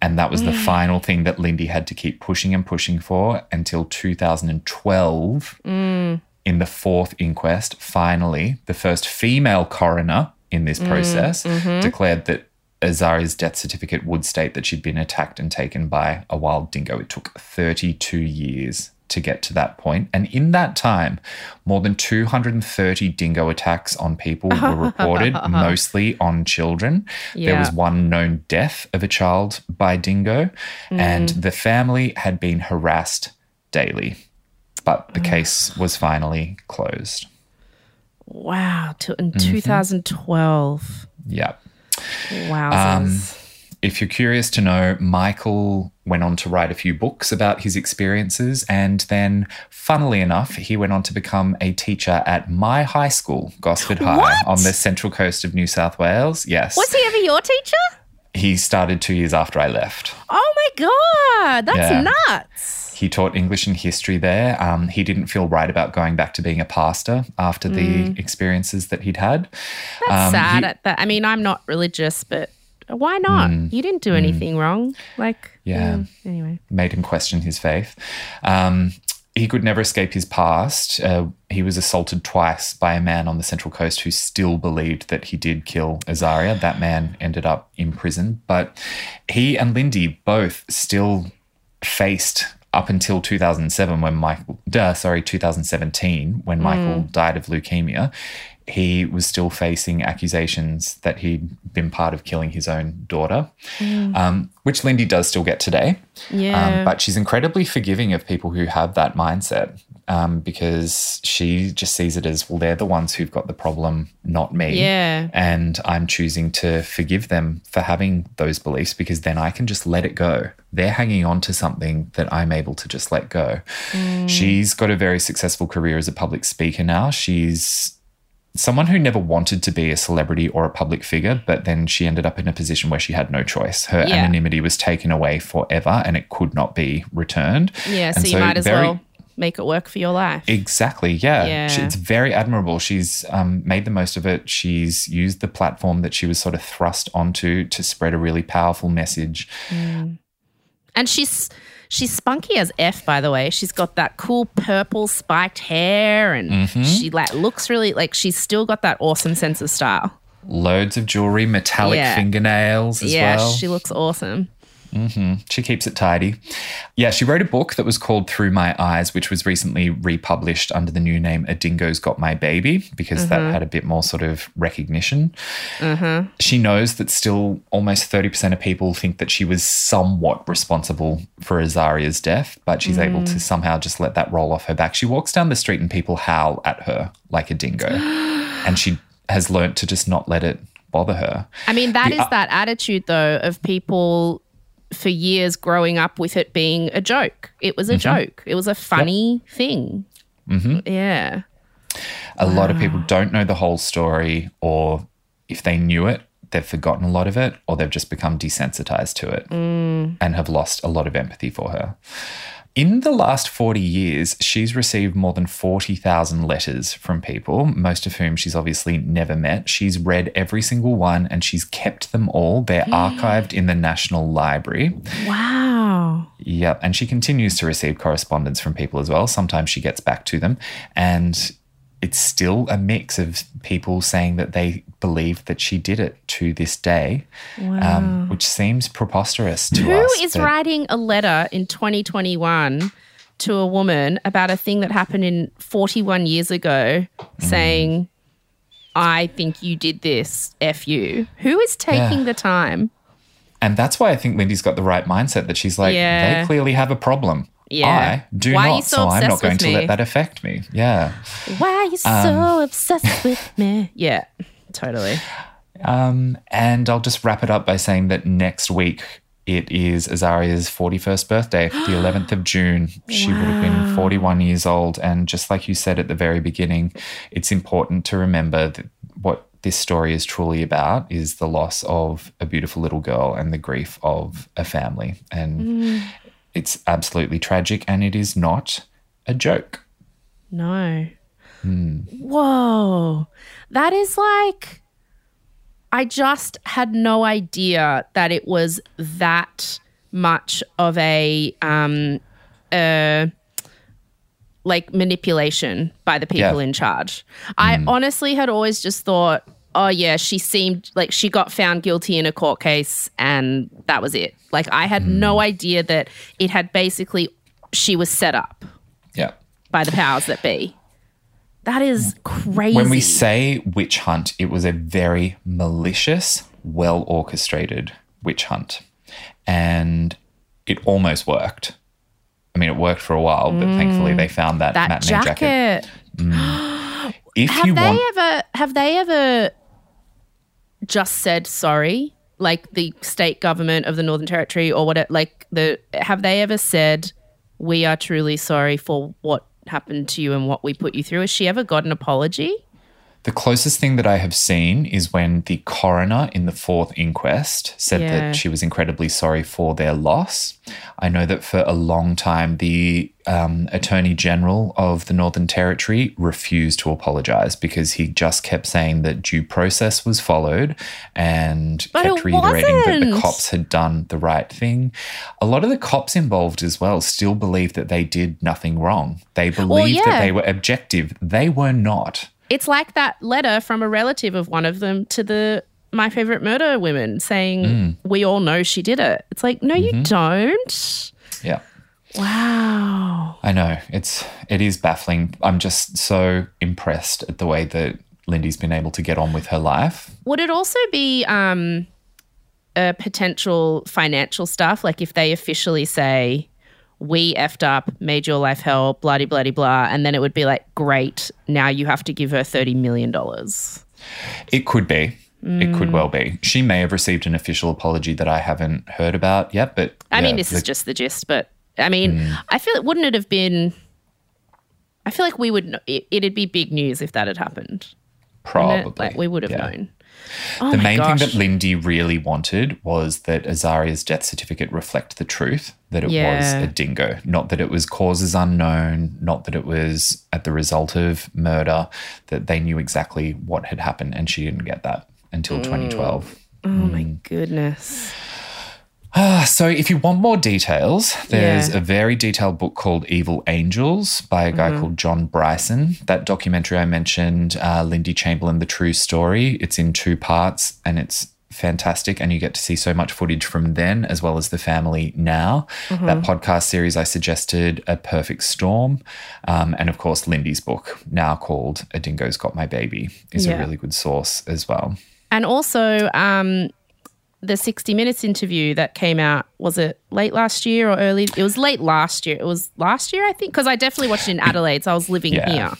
And that was mm. the final thing that Lindy had to keep pushing and pushing for until two thousand twelve. Mm. In the fourth inquest, finally, the first female coroner in this process, mm, mm-hmm. declared that Azaria's death certificate would state that she'd been attacked and taken by a wild dingo. It took thirty-two years to get to that point. And in that time, more than two hundred thirty dingo attacks on people were reported, mostly on children. Yeah. There was one known death of a child by dingo, mm. and the family had been harassed daily. But the case was finally closed. Wow, in two thousand twelve. Mm-hmm. Yeah. Wowzers. Um, if you're curious to know, Michael went on to write a few books about his experiences, and then, funnily enough, he went on to become a teacher at my high school, Gosford High, what? on the central coast of New South Wales. Yes. Was he ever your teacher? He started two years after I left. Oh, my God. That's yeah. nuts. He taught English and history there. Um, he didn't feel right about going back to being a pastor after mm. the experiences that he'd had. That's um, sad. He, at that. I mean, I'm not religious, but why not? Mm, you didn't do anything mm, wrong. Like, yeah. Mm, anyway. Made him question his faith. Um, he could never escape his past. Uh, he was assaulted twice by a man on the Central Coast who still believed that he did kill Azaria. That man ended up in prison. But he and Lindy both still faced up until two thousand seven when Michael, duh, sorry, two thousand seventeen, when Michael mm. died of leukemia, he was still facing accusations that he'd been part of killing his own daughter, mm. um, which Lindy does still get today. Yeah. Um, but she's incredibly forgiving of people who have that mindset um, because she just sees it as, well, they're the ones who've got the problem, not me. Yeah. And I'm choosing to forgive them for having those beliefs because then I can just let it go. They're hanging on to something that I'm able to just let go. Mm. She's got a very successful career as a public speaker now. She's someone who never wanted to be a celebrity or a public figure, but then she ended up in a position where she had no choice. Her yeah. anonymity was taken away forever and it could not be returned. Yeah, so, so you might as very, well make it work for your life. Exactly, yeah. yeah. She, it's very admirable. She's um, made the most of it. She's used the platform that she was sort of thrust onto to spread a really powerful message. Mm. And she's she's spunky as F, by the way. She's got that cool purple spiked hair and mm-hmm. she like looks really like she's still got that awesome sense of style. Loads of jewelry, metallic yeah. fingernails as yeah, well. Yeah, she looks awesome. Mm-hmm. She keeps it tidy. Yeah, she wrote a book that was called Through My Eyes, which was recently republished under the new name A Dingo's Got My Baby because mm-hmm. that had a bit more sort of recognition. Mm-hmm. She knows that still almost thirty percent of people think that she was somewhat responsible for Azaria's death, but she's mm. able to somehow just let that roll off her back. She walks down the street and people howl at her like a dingo and she has learnt to just not let it bother her. I mean, that the, is uh, that attitude though of people – for years growing up with it being a joke. It was a mm-hmm. joke. It was a funny yep. thing. Mm-hmm. Yeah. A wow. lot of people don't know the whole story, or if they knew it, they've forgotten a lot of it, or they've just become desensitized to it mm. and have lost a lot of empathy for her. In the last forty years, she's received more than forty thousand letters from people, most of whom she's obviously never met. She's read every single one and she's kept them all. They're yeah. archived in the National Library. Wow. Yep. And she continues to receive correspondence from people as well. Sometimes she gets back to them. And it's still a mix of people saying that they believe that she did it to this day, wow. um, which seems preposterous to Who us. Who is that- writing a letter in twenty twenty-one to a woman about a thing that happened in forty-one years ago mm. saying, I think you did this, F you? Who is taking yeah. the time? And that's why I think Lindy's got the right mindset that she's like, yeah. they clearly have a problem. Yeah. I do Why not, so, so I'm not going to me? let that affect me. Yeah. Why are you so um, obsessed with me? Yeah, totally. Um, and I'll just wrap it up by saying that next week it is Azaria's forty-first birthday, the eleventh of June. She wow. would have been forty-one years old. And just like you said at the very beginning, it's important to remember that what this story is truly about is the loss of a beautiful little girl and the grief of a family. And mm. it's absolutely tragic, and it is not a joke. No. Mm. Whoa. That is like, I just had no idea that it was that much of a um uh like manipulation by the people yeah. in charge. Mm. I honestly had always just thought, oh yeah, she seemed like she got found guilty in a court case and that was it. Like I had mm. no idea that it had basically, she was set up yeah. by the powers that be. That is crazy. When we say witch hunt, it was a very malicious, well-orchestrated witch hunt. And it almost worked. I mean, it worked for a while, but mm, thankfully they found that, that matinee jacket. jacket. Mm. if have you they want- ever have they ever just said sorry? Like the state government of the Northern Territory or what? Like the have they ever said, "We are truly sorry for what happened to you and what we put you through"? Has she ever got an apology? The closest thing that I have seen is when the coroner in the fourth inquest said yeah. that she was incredibly sorry for their loss. I know that for a long time the um, Attorney General of the Northern Territory refused to apologise because he just kept saying that due process was followed and but kept reiterating wasn't. that the cops had done the right thing. A lot of the cops involved as well still believe that they did nothing wrong. They believed well, yeah. that they were objective. They were not. It's like that letter from a relative of one of them to the My Favourite Murder women saying, mm. we all know she did it. It's like, no, mm-hmm. you don't. Yeah. Wow. I know. It's, it is baffling. I'm just so impressed at the way that Lindy's been able to get on with her life. Would it also be um, a potential financial stuff? Like if they officially say, we effed up, made your life hell, bloody, bloody, blah, and then it would be like, great, now you have to give her thirty million dollars. It could be. Mm. It could well be. She may have received an official apology that I haven't heard about yet, but... I yeah, mean, this the- is just the gist, but, I mean, mm. I feel like, wouldn't it have been... I feel like we would... It, it'd be big news if that had happened. Probably. Like, we would have yeah. known. Oh the main gosh. thing that Lindy really wanted was that Azaria's death certificate reflect the truth, that it yeah. was a dingo, not that it was causes unknown, not that it was at the result of murder, that they knew exactly what had happened, and she didn't get that until mm. twenty twelve. Oh, mm. my goodness. Ah, so if you want more details, there's yeah. a very detailed book called Evil Angels by a guy mm-hmm. called John Bryson. That documentary I mentioned, uh, Lindy Chamberlain, The True Story, it's in two parts and it's fantastic, and you get to see so much footage from then as well as the family now. Mm-hmm. That podcast series I suggested, A Perfect Storm, um, and, of course, Lindy's book, now called A Dingo's Got My Baby, is yeah. a really good source as well. And also um, – the sixty minutes interview that came out, was it late last year or early? It was late last year. It was last year, I think, because I definitely watched it in Adelaide, so I was living yeah. here.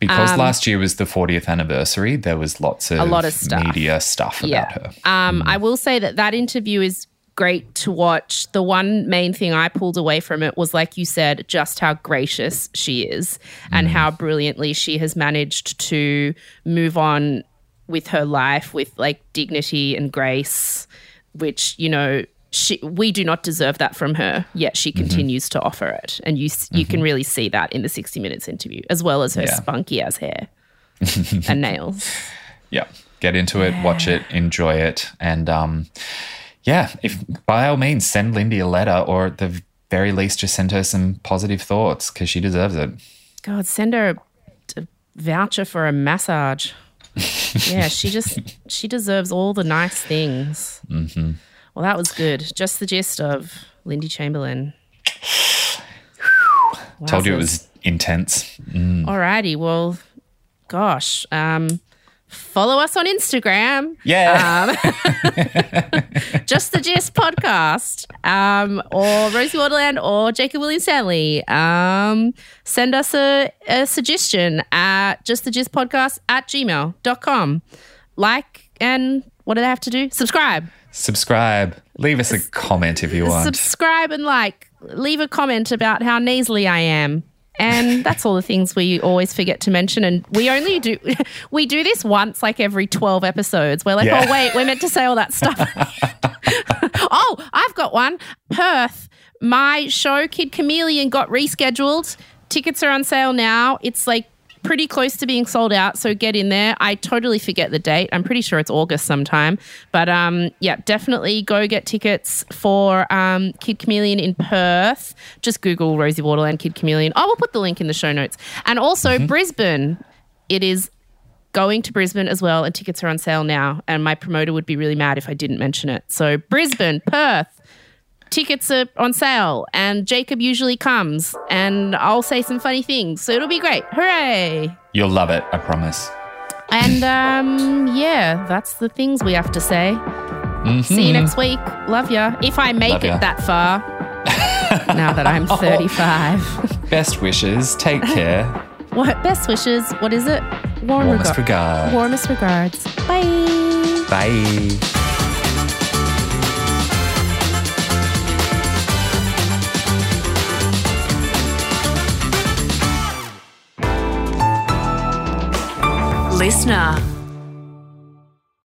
Because um, last year was the fortieth anniversary, there was lots of, a lot of stuff. media stuff about yeah. her. Um, mm. I will say that that interview is great to watch. The one main thing I pulled away from it was, like you said, just how gracious she is and mm. how brilliantly she has managed to move on with her life, with like dignity and grace, which, you know, she, we do not deserve that from her, yet she continues mm-hmm. to offer it. And you you mm-hmm. can really see that in the sixty minutes interview, as well as her yeah. spunky ass hair and nails. Yeah. Get into it, yeah. watch it, enjoy it. And, um, yeah, if by all means send Lindy a letter, or at the very least just send her some positive thoughts, because she deserves it. God, send her a, a voucher for a massage. Yeah, she just she deserves all the nice things. Mm-hmm. Well, that was good. Just the gist of Lindy Chamberlain. Wow. Told you it was intense. Mm. All righty. Well, gosh. Um, follow us on Instagram. Yeah. Um, Just the Gist podcast. Um, or Rosie Waterland or Jacob William Stanley. Um, send us a, a suggestion at just the gist podcast at gmail dot com. Like, and what do they have to do? Subscribe. Subscribe. Leave us a S- comment if you want. Subscribe and like. Leave a comment about how nasally I am. And that's all the things we always forget to mention. And we only do we do this once, like every twelve episodes. We're like, yeah. oh, wait, we're meant to say all that stuff. Oh, I've got one. Perth, my show Kid Chameleon got rescheduled. Tickets are on sale now. It's like pretty close to being sold out, so get in there. I totally forget the date. I'm pretty sure it's August sometime. But, um, yeah, definitely go get tickets for um, Kid Chameleon in Perth. Just Google Rosie Waterland, Kid Chameleon. Oh, we'll put the link in the show notes. And also mm-hmm. Brisbane. It is going to Brisbane as well, and tickets are on sale now. And my promoter would be really mad if I didn't mention it. So Brisbane, Perth, tickets are on sale, and Jacob usually comes and I'll say some funny things. So it'll be great. Hooray. You'll love it, I promise. And um, yeah, that's the things we have to say. Mm-hmm. See you next week. Love ya. If I make love it ya. That far, now that I'm thirty-five. Oh, best wishes. Take care. What? Best wishes. What is it? Warm Warmest reg- regards. Warmest regards. Bye. Bye. Listener.